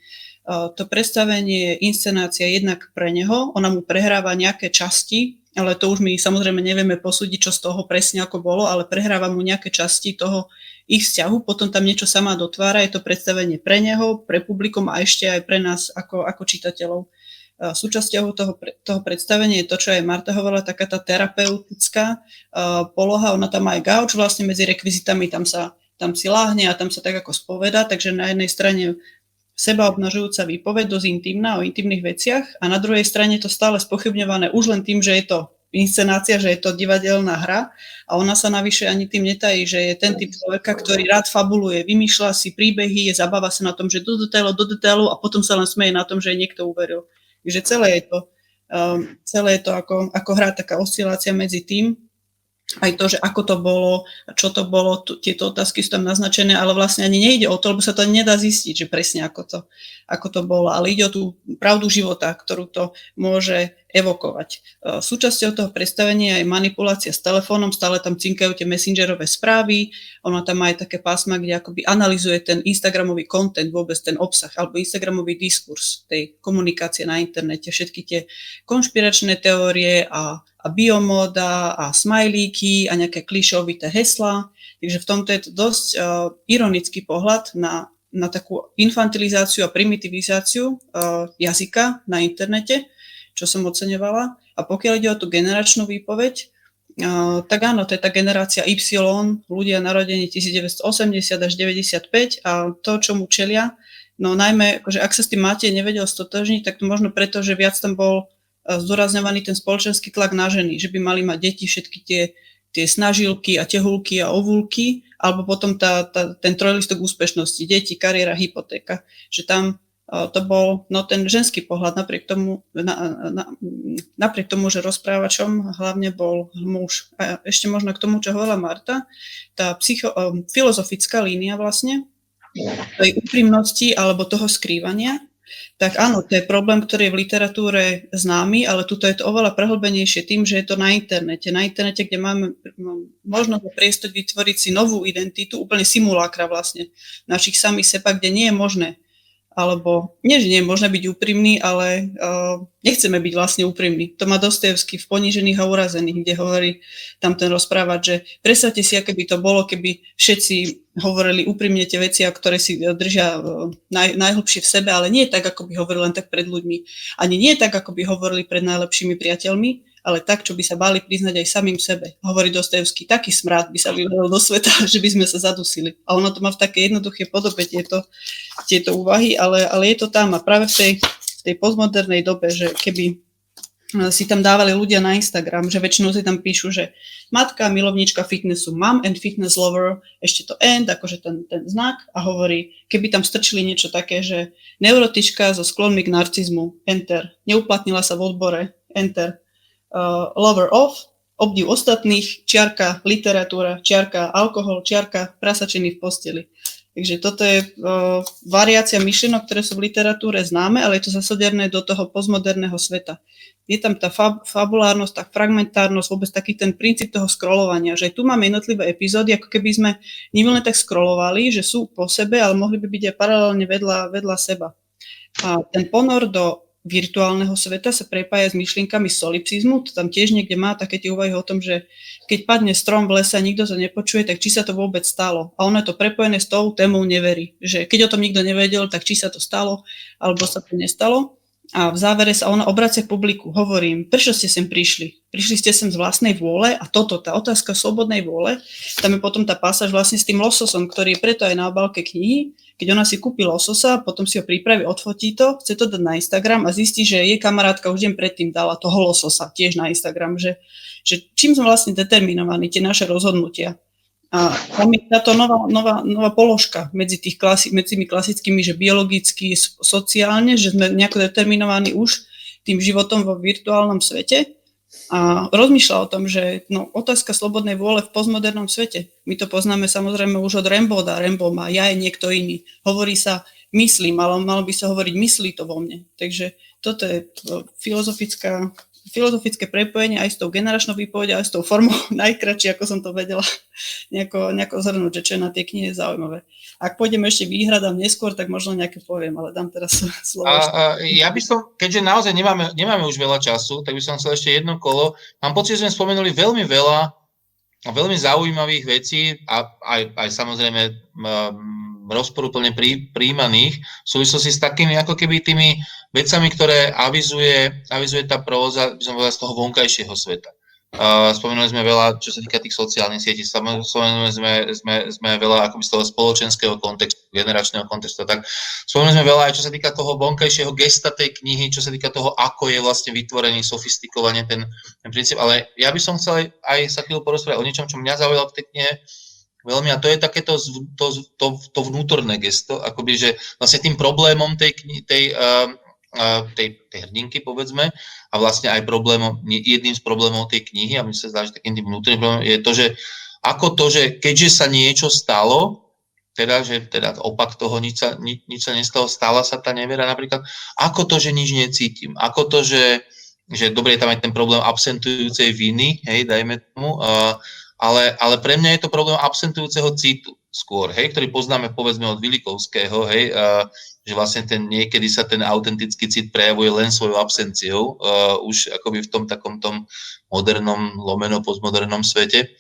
To predstavenie je inscenácia jednak pre neho, ona mu prehráva nejaké časti, ale to už my samozrejme nevieme posúdiť, čo z toho presne ako bolo, ale prehráva mu nejaké časti toho ich vzťahu, potom tam niečo sama dotvára, je to predstavenie pre neho, pre publikum a ešte aj pre nás ako, ako čitateľov. Súčasťou toho, toho predstavenia je to, čo aj Marta hovorila, taká tá terapeutická uh, poloha, ona tam má aj gauč, vlastne medzi rekvizitami tam sa tam si láhne a tam sa tak ako spoveda, takže na jednej strane seba obnažujúca výpoveď, dosť intimná, o intimných veciach, a na druhej strane to stále spochybňované už len tým, že je to inscenácia, že je to divadelná hra, a ona sa navyše ani tým netají, že je ten typ človeka, ktorý rád fabuluje, vymýšľa si príbehy, je zabáva sa na tom, že do detailu, do detailu a potom sa len smeje na tom, že jej niekto uveril. Takže celé je to, um, celé je to ako, ako hra, taká oscilácia medzi tým, aj to, že ako to bolo, čo to bolo, t- tieto otázky sú tam naznačené, ale vlastne ani nejde o to, lebo sa to nedá zistiť, že presne ako to, ako to bolo, ale ide o tú pravdu života, ktorú to môže evokovať. Súčasťou toho predstavenia je manipulácia s telefónom, stále tam cinkajú tie messengerové správy, ona tam má aj také pásma, kde akoby analyzuje ten instagramový content, vôbec ten obsah, alebo instagramový diskurs tej komunikácie na internete, všetky tie konšpiračné teórie a a biomóda a smajlíky a nejaké klišovité heslá. Takže v tomto je to dosť uh, ironický pohľad na, na takú infantilizáciu a primitivizáciu uh, jazyka na internete, čo som oceňovala. A pokiaľ ide o tú generačnú výpoveď, uh, tak áno, to je tá generácia Y, ľudia narodení devätnásťstoosemdesiat až deväťdesiatpäť, a to, čo mu čelia, no najmä, akože ak sa s tým Matej nevedel stotožniť, tak to možno preto, že viac tam bol zdôrazňovaný ten spoločenský tlak na ženy, že by mali mať deti, všetky tie, tie snažilky a tehulky a ovulky, alebo potom tá, tá, ten trojlistok úspešnosti, deti, kariéra, hypotéka. Že tam uh, to bol no, ten ženský pohľad, napriek tomu, na, na, napriek tomu, že rozprávačom hlavne bol muž. A ešte možno k tomu, čo hovorila Marta, tá psycho, um, filozofická línia vlastne, tej úprimnosti alebo toho skrývania. Tak áno, to je problém, ktorý je v literatúre známy, ale tuto je to oveľa prehlbenejšie tým, že je to na internete. Na internete, kde máme možnosť a priestor vytvoriť si novú identitu, úplne simulákra vlastne našich samých seba, kde nie je možné, alebo nie, že nie je možné byť úprimný, ale uh, nechceme byť vlastne úprimní. To má Dostojevski v Ponížených a urazených, kde hovorí tam ten rozprávať, že predstavte si, aké by to bolo, keby všetci hovorili úprimne tie veci, ktoré si držia naj, najhlbšie v sebe, ale nie tak, ako by hovorili len tak pred ľuďmi. Ani nie tak, ako by hovorili pred najlepšími priateľmi, ale tak, čo by sa báli priznať aj samým sebe. Hovorí Dostojevski, taký smrad by sa vyleval do sveta, že by sme sa zadusili. A ono to má v také jednoduché podobe tieto, tieto úvahy, ale, ale je to tam. A práve v tej, v tej postmodernej dobe, že keby si tam dávali ľudia na Instagram, že väčšinou si tam píšu, že matka, milovnička fitnessu, mom and fitness lover, ešte to and, akože ten, ten znak, a hovorí, keby tam strčili niečo také, že neurotička so sklonmi k narcizmu, enter, neuplatnila sa v odbore, enter, uh, lover of, obdiv ostatných, čiarka, literatúra, čiarka, alkohol, čiarka, prasačiny v posteli. Takže toto je uh, variácia myšlienok, ktoré sú v literatúre známe, ale je to zasadené do toho postmoderného sveta. Je tam tá fab- fabulárnosť, tá fragmentárnosť, vôbec taký ten princíp toho scrollovania, že tu máme jednotlivé epizódy, ako keby sme nevoľne tak scrollovali, že sú po sebe, ale mohli by byť aj paralelne vedľa, vedľa seba. A ten ponor do virtuálneho sveta sa prepája s myšlienkami solipsizmu, to tam tiež niekde má také tie úvahy o tom, že keď padne strom v lese a nikto to nepočuje, tak či sa to vôbec stalo. A ono je to prepojené s tou témou neverí, že keď o tom nikto nevedel, tak či sa to stalo, alebo sa to nestalo. A v závere sa ona obracia k publiku, hovorím, prečo ste sem prišli? Prišli ste sem z vlastnej vôle, a toto, tá otázka slobodnej vôle, tam je potom tá pasáž vlastne s tým lososom, ktorý je preto aj na obálke knihy, keď ona si kúpi lososa, potom si ho pripraví, odfotí to, chce to dať na Instagram a zistí, že jej kamarátka už deň predtým dala toho lososa tiež na Instagram, že, že čím sme vlastne determinovaní tie naše rozhodnutia. A tam je táto nová, nová, nová položka medzi, tých klasi- medzi tými klasickými, že biologicky, sociálne, že sme nejako determinovaní už tým životom vo virtuálnom svete. A rozmýšľa o tom, že no, otázka slobodnej vôle v postmodernom svete. My to poznáme samozrejme už od Rimbauda. Rimbaud má ja je niekto iný. Hovorí sa myslím, ale malo by sa hovoriť myslí to vo mne. Takže toto je filozofická... filozofické prepojenie aj s tou generačnou výpovedou, aj s tou formou, najkračšie, ako som to vedela, nejako, nejako zhrnúť, že čo je na tie knihy zaujímavé. Ak pôjdem ešte výhradám neskôr, tak možno nejaké poviem, ale dám teraz slovo. A, a, ja by som, keďže naozaj nemáme, nemáme už veľa času, tak by som chcel ešte jedno kolo. Mám pocit, že sme spomenuli veľmi veľa a veľmi zaujímavých vecí a aj, aj samozrejme um, rozporúplne prí, príjmaných v súvislosti s takými ako keby tými vecami, ktoré avizuje, avizuje tá próza, by som povedal, z toho vonkajšieho sveta. Uh, spomenuli sme veľa, čo sa týka tých sociálnych sietí, spomenuli sme, sme, sme veľa akoby z toho spoločenského kontextu, generačného kontextu, tak spomenuli sme veľa aj čo sa týka toho vonkajšieho gesta tej knihy, čo sa týka toho, ako je vlastne vytvorený, sofistikovanie ten, ten princíp, ale ja by som chcel aj, aj sa chvíľu porozprávať o niečom, čo mňa zaujalo v tej knihe, veľmi, a to je takéto to, to, to vnútorné gesto, akoby, že vlastne tým problémom tej, kni- tej, uh, uh, tej, tej hrdinky, povedzme, a vlastne aj problémom, jedným z problémov tej knihy, a mi sa zdá, že takým tým vnútorným problémom je to, že ako to, že keďže sa niečo stalo, teda, že teda opak toho, nič sa, ni, nič sa nestalo, stala sa tá nevera napríklad, ako to, že nič necítim, ako to, že, že dobre, je tam aj ten problém absentujúcej viny, hej, dajme tomu, uh, Ale, ale pre mňa je to problém absentujúceho citu skôr, hej, ktorý poznáme povedzme od Vilikovského, hej, uh, že vlastne ten, niekedy sa ten autentický cit prejavuje len svojou absenciou, uh, už akoby v tom takom tom modernom, lomeno postmodernom svete.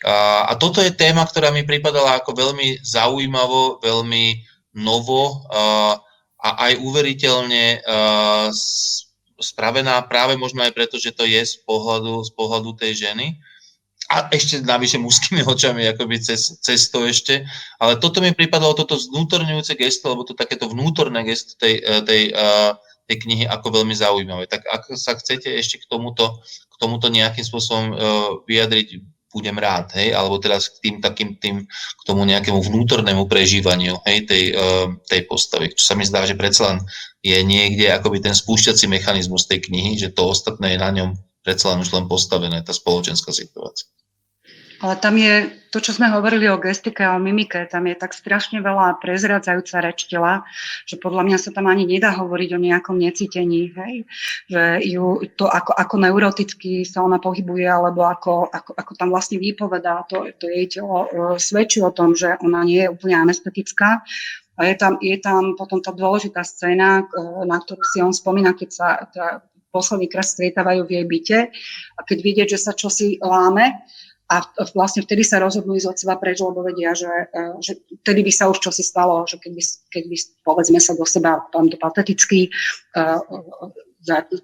Uh, a toto je téma, ktorá mi pripadala ako veľmi zaujímavo, veľmi novo uh, a aj uveriteľne uh, spravená práve možno aj preto, že to je z pohľadu, z pohľadu tej ženy. A ešte navyše mužskými očami, akoby cez, cez to ešte. Ale toto mi pripadalo, toto znútorňujúce gesto, alebo to takéto vnútorné gesto tej, tej, tej knihy ako veľmi zaujímavé. Tak ak sa chcete ešte k tomuto, k tomuto nejakým spôsobom vyjadriť, budem rád, hej, alebo teraz k tým takým, tým, k tomu nejakému vnútornému prežívaniu, hej, tej, tej postavy. Čo sa mi zdá, že predsa len je niekde akoby ten spúšťací mechanizmus tej knihy, že to ostatné je na ňom predsa len už len postavené, tá spoločenská situácia. Ale tam je to, čo sme hovorili o gestike a o mimike, tam je tak strašne veľa prezradzajúca reč tela, že podľa mňa sa tam ani nedá hovoriť o nejakom necítení, hej? Že ju, to, ako, ako neuroticky sa ona pohybuje, alebo ako, ako, ako tam vlastne výpovedá, to, to jej telo svedčí o tom, že ona nie je úplne anestetická. A je tam, je tam potom tá dôležitá scéna, na ktorú si on spomína, keď sa tá, posledný krát stretávajú v jej byte a keď vidieť, že sa čosi láme a vlastne vtedy sa rozhodnú ísť od seba preč, lebo vedia, že, že vtedy by sa už čosi stalo, že keď by, keď by povedzme sa do seba, poviem to pateticky,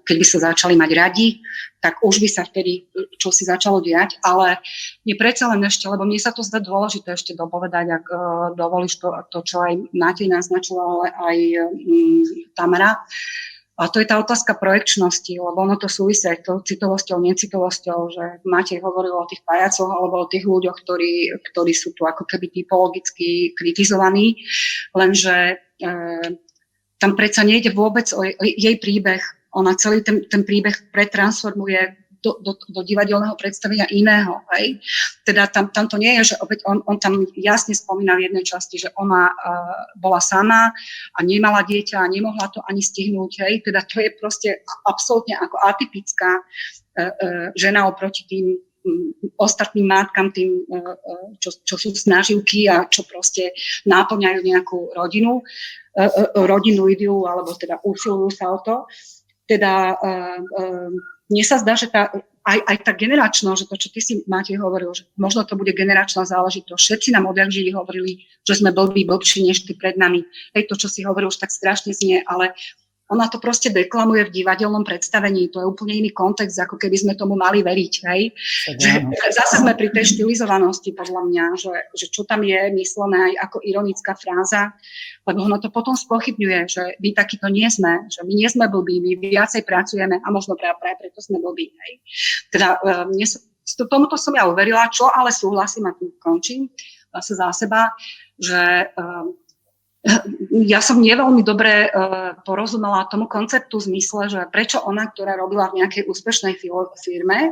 keď by sa začali mať radi, tak už by sa vtedy čosi začalo diať, ale nie predsa len ešte, lebo mne sa to zdá dôležité ešte dopovedať, ak dovolíš to, to čo aj Matej naznačoval, ale aj mm, Tamara. A to je tá otázka projekčnosti, lebo ono to súvisí aj s citovosťou, necitovosťou, že Matej hovoril o tých pajacoch alebo o tých ľuďoch, ktorí, ktorí sú tu ako keby typologicky kritizovaní, lenže e, tam predsa nejde vôbec o jej, o jej príbeh. Ona celý ten, ten príbeh pretransformuje Do, do, do divadelného predstavenia iného. Hej. Teda tam, tam to nie je, že opäť on, on tam jasne spomínal v jednej časti, že ona uh, bola sama a nemala dieťa a nemohla to ani stihnúť. Hej. Teda to je proste absolútne ako atypická uh, uh, žena oproti tým um, ostatným matkám, tým, uh, uh, čo, čo sú snaživky a čo proste náplňajú nejakú rodinu, uh, uh, rodinu ideu, alebo teda usilujú sa o to. Teda uh, uh, mne sa zdá, že tá, aj, aj tá generačná, že to, čo ty si, Matej, hovoril, že možno to bude generačná záležitosť. Všetci nám odjakživí hovorili, že sme blbí, blbší než ty pred nami. Hej, to, čo si hovoril, už tak strašne znie, ale ona to proste deklamuje v divadelnom predstavení. To je úplne iný kontext, ako keby sme tomu mali veriť. Hej. Zase sme pri tej štilizovanosti, podľa mňa, že, že čo tam je myslené aj ako ironická fráza, lebo ono to potom spochybňuje, že my takýto nie sme, že my nie sme blbí, my viacej pracujeme a možno práve preto sme blbí. Hej. Teda mne sa tomuto som ja uverila, čo ale súhlasím a končím zase za seba, že um, ja som neveľmi dobre uh, porozumela tomu konceptu v zmysle, že prečo ona, ktorá robila v nejakej úspešnej firme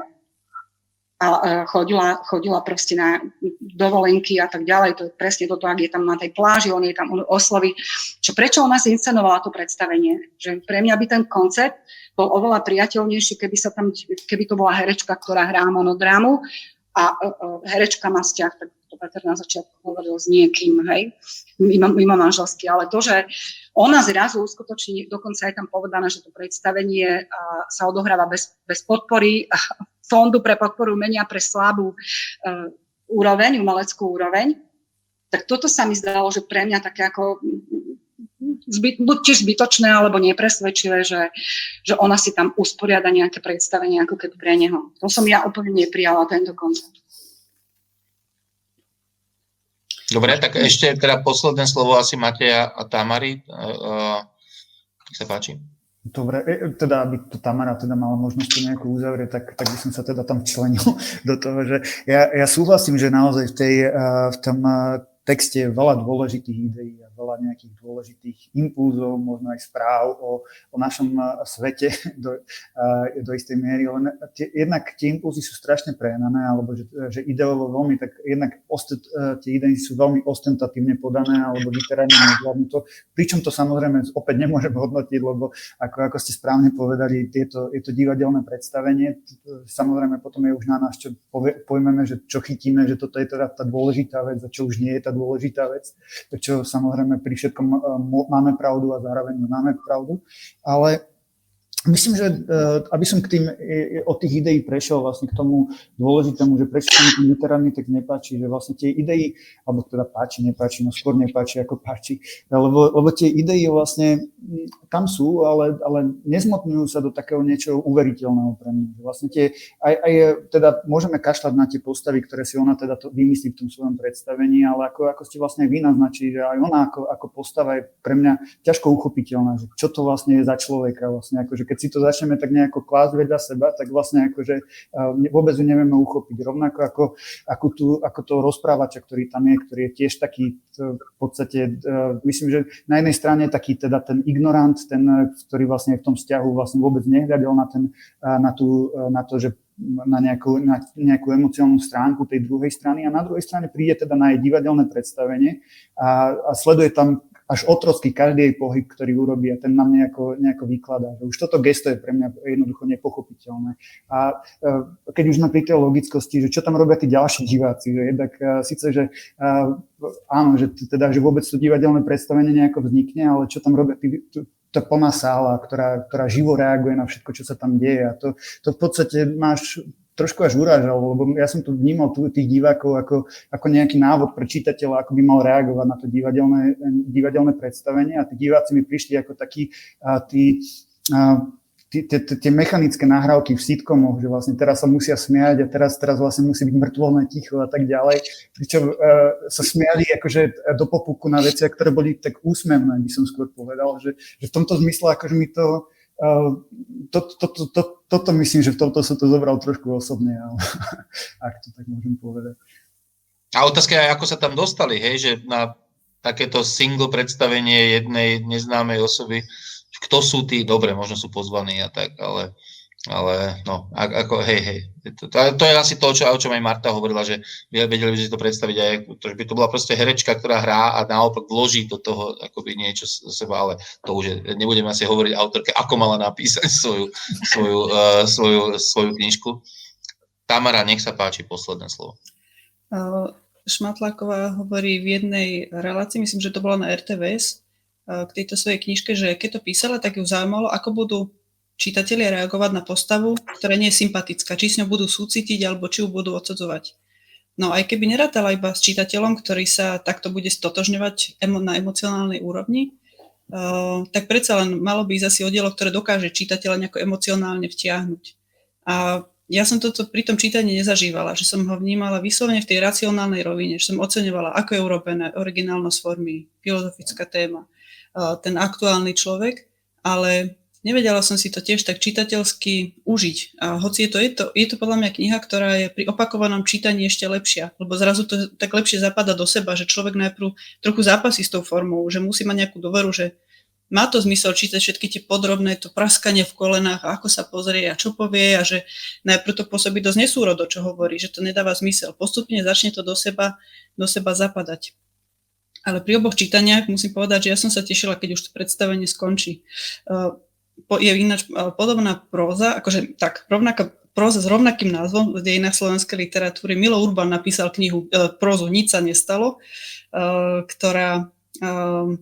a uh, chodila, chodila proste na dovolenky a tak ďalej, to je presne toto, ak je tam na tej pláži, on je tam osloví, čo prečo ona si inscenovala to predstavenie, že pre mňa by ten koncept bol oveľa priateľnejší, keby sa tam, keby to bola herečka, ktorá hrá monodrámu a uh, uh, herečka má vzťah, tak to Peter na začiatku hovoril s niekým, hej, mimo, mimo manželský, ale to, že ona zrazu uskutoční, dokonca je tam povedané, že to predstavenie a, sa odohráva bez, bez podpory a, fondu pre podporu umenia pre slabú a, úroveň, umeleckú úroveň, tak toto sa mi zdalo, že pre mňa také ako zbyt, buď tiež zbytočné, alebo nepresvedčivé, že, že ona si tam usporiada nejaké predstavenie ako keby pre neho. To som ja úplne neprijala, tento koncept. Dobre, tak ešte teda posledné slovo asi Mateja a Tamary. Uh, uh, sa páči. Dobre, teda aby to Tamara teda mala možnosť to nejako uzavrieť, tak, tak by som sa teda tam včlenil do toho, že ja, ja súhlasím, že naozaj v, tej, uh, v tom uh, texte je veľa dôležitých ideí a veľa nejakých dôležitých impulzov, možno aj správ o, o našom uh, svete do, uh, do istej miery. Len tie, jednak tie impulzy sú strašne prehnané, alebo že, že ideovo veľmi, tak jednak ostet, uh, tie idei sú veľmi ostentatívne podané, alebo literárne nezvládnuté. Pričom to samozrejme opäť nemôžem hodnotiť, lebo ako, ako ste správne povedali, tieto, je to divadelné predstavenie. Samozrejme potom je už na nás, čo pojmeme, že čo chytíme, že toto je teda tá dôležitá vec a čo už nie je tá dôležitá vec, čo samozrejme pri všetkom máme pravdu a zároveň máme pravdu, ale myslím, že aby som k tým, od tých ideí prešiel vlastne k tomu dôležitému, že prečo sa mi ten literárny tak nepáči, že vlastne tie idei, alebo teda páči, nepáči, no skôr nepáči ako páči, lebo, lebo tie idei vlastne tam sú, ale, ale nezmotňujú sa do takého niečoho uveriteľného pre mňa. Vlastne tie, aj, aj teda môžeme kašľať na tie postavy, ktoré si ona teda to vymyslí v tom svojom predstavení, ale ako, ako ste vlastne vy naznačili, že aj ona ako, ako postava je pre mňa ťažko uchopiteľná, že čo to vlastne je za človeka, vlastne akože keď si to začneme tak nejako klásť vedľa seba, tak vlastne akože vôbec ju nevieme uchopiť. Rovnako ako, ako, tu, ako toho rozprávača, ktorý tam je, ktorý je tiež taký v podstate, myslím, že na jednej strane taký teda ten ignorant, ten, ktorý vlastne v tom vzťahu vlastne vôbec nehľadil na, ten, na, tú, na to, že na nejakú, na nejakú emocionálnu stránku tej druhej strany a na druhej strane príde teda na jej divadelné predstavenie a, a sleduje tam až otrocky každý jej pohyb, ktorý urobí a ten nám nejako, nejako vykladá. Už toto gesto je pre mňa jednoducho nepochopiteľné. A keď už sme pri tej logickosti, že čo tam robia tí ďalší diváci, že jednak síce, že áno, že teda, že vôbec to divadelné predstavenie nejako vznikne, ale čo tam robia tí, tá plná sála, ktorá, ktorá živo reaguje na všetko, čo sa tam deje a to, to v podstate máš trošku až urážalo, lebo ja som tu vnímal tých divákov ako, ako nejaký návod pre čitateľa, ako by mal reagovať na to divadelné, divadelné predstavenie a tí diváci mi prišli ako takí tí tie mechanické nahrávky v sitcomoch, že vlastne teraz sa musia smiať a teraz, teraz vlastne musí byť mŕtvolné ticho a tak ďalej. Pričom uh, sa smiali akože do popuku na veci, ktoré boli tak úsmevné, by som skôr povedal, že, že v tomto zmysle akože mi to Uh, to, to, to, to, toto myslím, že v tomto som to zobral trošku osobne, ale, ak to tak môžem povedať. A otázka je, ako sa tam dostali, hej, že na takéto single predstavenie jednej neznámej osoby, kto sú tí, dobre, možno sú pozvaní a tak, ale, ale no, ako, hej, hej, to, to je asi to, čo, o čom aj Marta hovorila, že vedeli by si to predstaviť aj, že by to bola proste herečka, ktorá hrá a naopak vloží do toho akoby niečo z seba, ale to už je, nebudeme asi hovoriť autorke, ako mala napísať svoju, svoju, uh, svoju, svoju knižku. Tamara, nech sa páči, posledné slovo. Uh, Šmatláková hovorí v jednej relácii, myslím, že to bola na er té vé es, uh, k tejto svojej knižke, že keď to písala, tak ju zaujímalo, ako budú čitatelia reagovať na postavu, ktorá nie je sympatická, či s ňou budú súcitiť, alebo či ju budú odsudzovať. No aj keby nerátala iba s čitateľom, ktorý sa takto bude stotožňovať emo- na emocionálnej úrovni, uh, tak predsa len malo by ísť asi o dielo, ktoré dokáže čitateľa nejako emocionálne vtiahnuť. A ja som toto pri tom čítaní nezažívala, že som ho vnímala vyslovene v tej racionálnej rovine, že som oceňovala, ako je urobené, originálnosť formy, filozofická téma, uh, ten aktuálny človek, ale nevedela som si to tiež tak čitateľsky užiť. A hoci je to, je to, je to podľa mňa kniha, ktorá je pri opakovanom čítaní ešte lepšia, lebo zrazu to tak lepšie zapadá do seba, že človek najprv trochu zápasí s tou formou, že musí mať nejakú dôveru, že má to zmysel čítať všetky tie podrobné, to praskanie v kolenách, a ako sa pozrie a čo povie, a že najprv to pôsobí dosť nesúrodo, čo hovorí, že to nedáva zmysel. Postupne začne to do seba, do seba zapadať. Ale pri oboch čítaniach musím povedať, že ja som sa tešila, keď už to predstavenie skončí. Je ináč podobná próza, akože tak, rovnaká próza s rovnakým názvom v dejinách slovenskej literatúry. Milo Urban napísal knihu e, prózu Nič sa nestalo, e, ktorá e,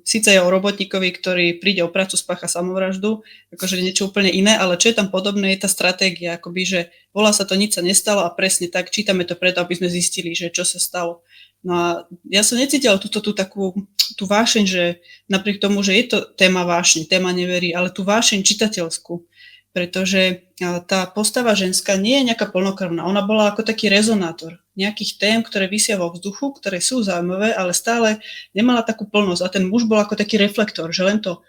síce je o robotníkovi, ktorý príde o prácu, spácha samovraždu, akože niečo úplne iné, ale čo je tam podobné, je tá stratégia, akoby, že volá sa to Nič sa nestalo a presne tak, čítame to preto, aby sme zistili, že čo sa stalo. No a ja som necítila túto tú takú tú vášeň, že napriek tomu, že je to téma vášeň, téma neverí, ale tú vášeň čitateľskú, pretože tá postava ženská nie je nejaká plnokrvná, ona bola ako taký rezonátor nejakých tém, ktoré visia vo vzduchu, ktoré sú zaujímavé, ale stále nemala takú plnosť a ten muž bol ako taký reflektor, že len to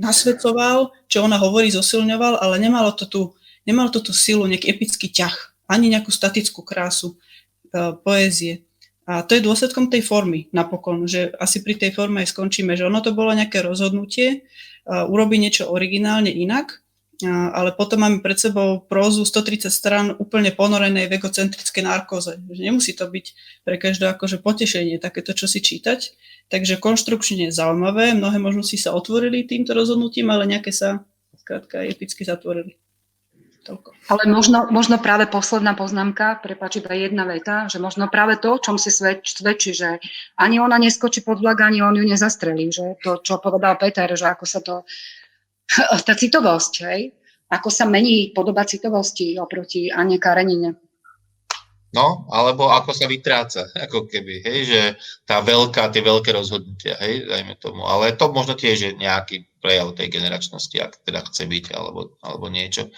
nasvedcoval, čo ona hovorí, zosilňoval, ale nemalo to tú, nemalo to tú silu, nejaký epický ťah, ani nejakú statickú krásu poézie. A to je dôsledkom tej formy napokon, že asi pri tej forme aj skončíme, že ono to bolo nejaké rozhodnutie, uh, urobiť niečo originálne inak, uh, ale potom máme pred sebou prózu stotridsať strán úplne ponorenej v egocentrickej narkóze. Nemusí to byť pre každého akože potešenie takéto, čo si čítať. Takže konštrukčne je zaujímavé, mnohé možnosti sa otvorili týmto rozhodnutím, ale nejaké sa skrátka epicky zatvorili. Toľko. Ale možno, možno práve posledná poznámka, prepáč, iba jedna veta, že možno práve to, o čom si svedč, svedčí, že ani ona neskočí pod vlak, ani on ju nezastrelí, že to, čo povedal Peter, že ako sa to, tá citovosť, hej, ako sa mení podoba citovosti oproti Anne Karenine. No, alebo ako sa vytráca, ako keby, hej, že tá veľká, tie veľké rozhodnutia, hej, dajme tomu, ale to možno tiež je nejaký prejav tej generačnosti, ak teda chce byť, alebo, alebo niečo.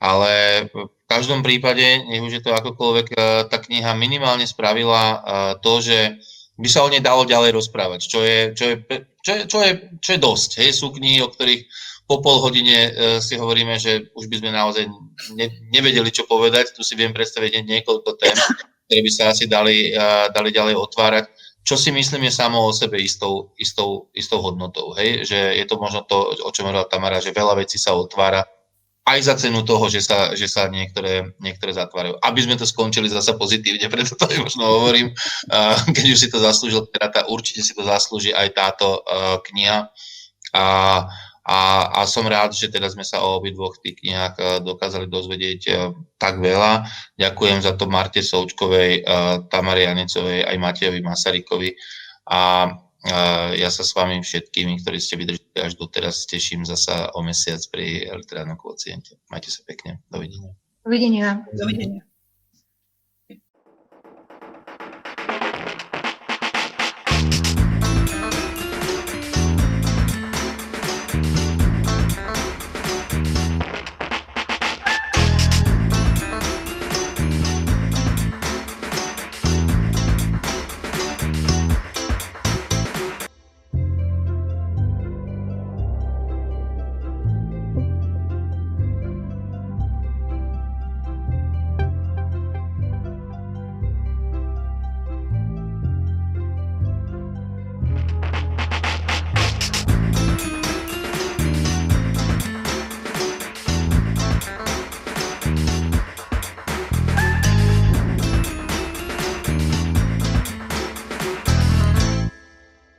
Ale v každom prípade, nech už je to akokoľvek, tá kniha minimálne spravila to, že by sa o nej dalo ďalej rozprávať, čo je, čo je, čo je, čo je, čo je dosť. Hej. Sú knihy, o ktorých po pol hodine si hovoríme, že už by sme naozaj nevedeli, čo povedať. Tu si viem predstaviť niekoľko tém, ktoré by sa asi dali, dali ďalej otvárať. Čo si myslím je samo o sebe istou, istou, istou hodnotou. Hej. Že je to možno to, o čom hovorila Tamara, že veľa vecí sa otvára. Aj za cenu toho, že sa, že sa niektoré, niektoré zatvárajú. Aby sme to skončili zasa pozitívne, preto to aj možno hovorím, keď už si to zaslúžil, teda tá, určite si to zaslúži aj táto kniha. A, a, a som rád, že teda sme sa o obidvoch tých knihách dokázali dozvedieť tak veľa. Ďakujem za to Marte Součkovej, Tamare Janecovej, aj Matejovi Masarikovi. A ja sa s vami všetkými, ktorí ste vydržali až doteraz, teším zasa o mesiac pri literárnom kvociente. Majte sa pekne. Dovidenia. Dovidenia. Dovidenia.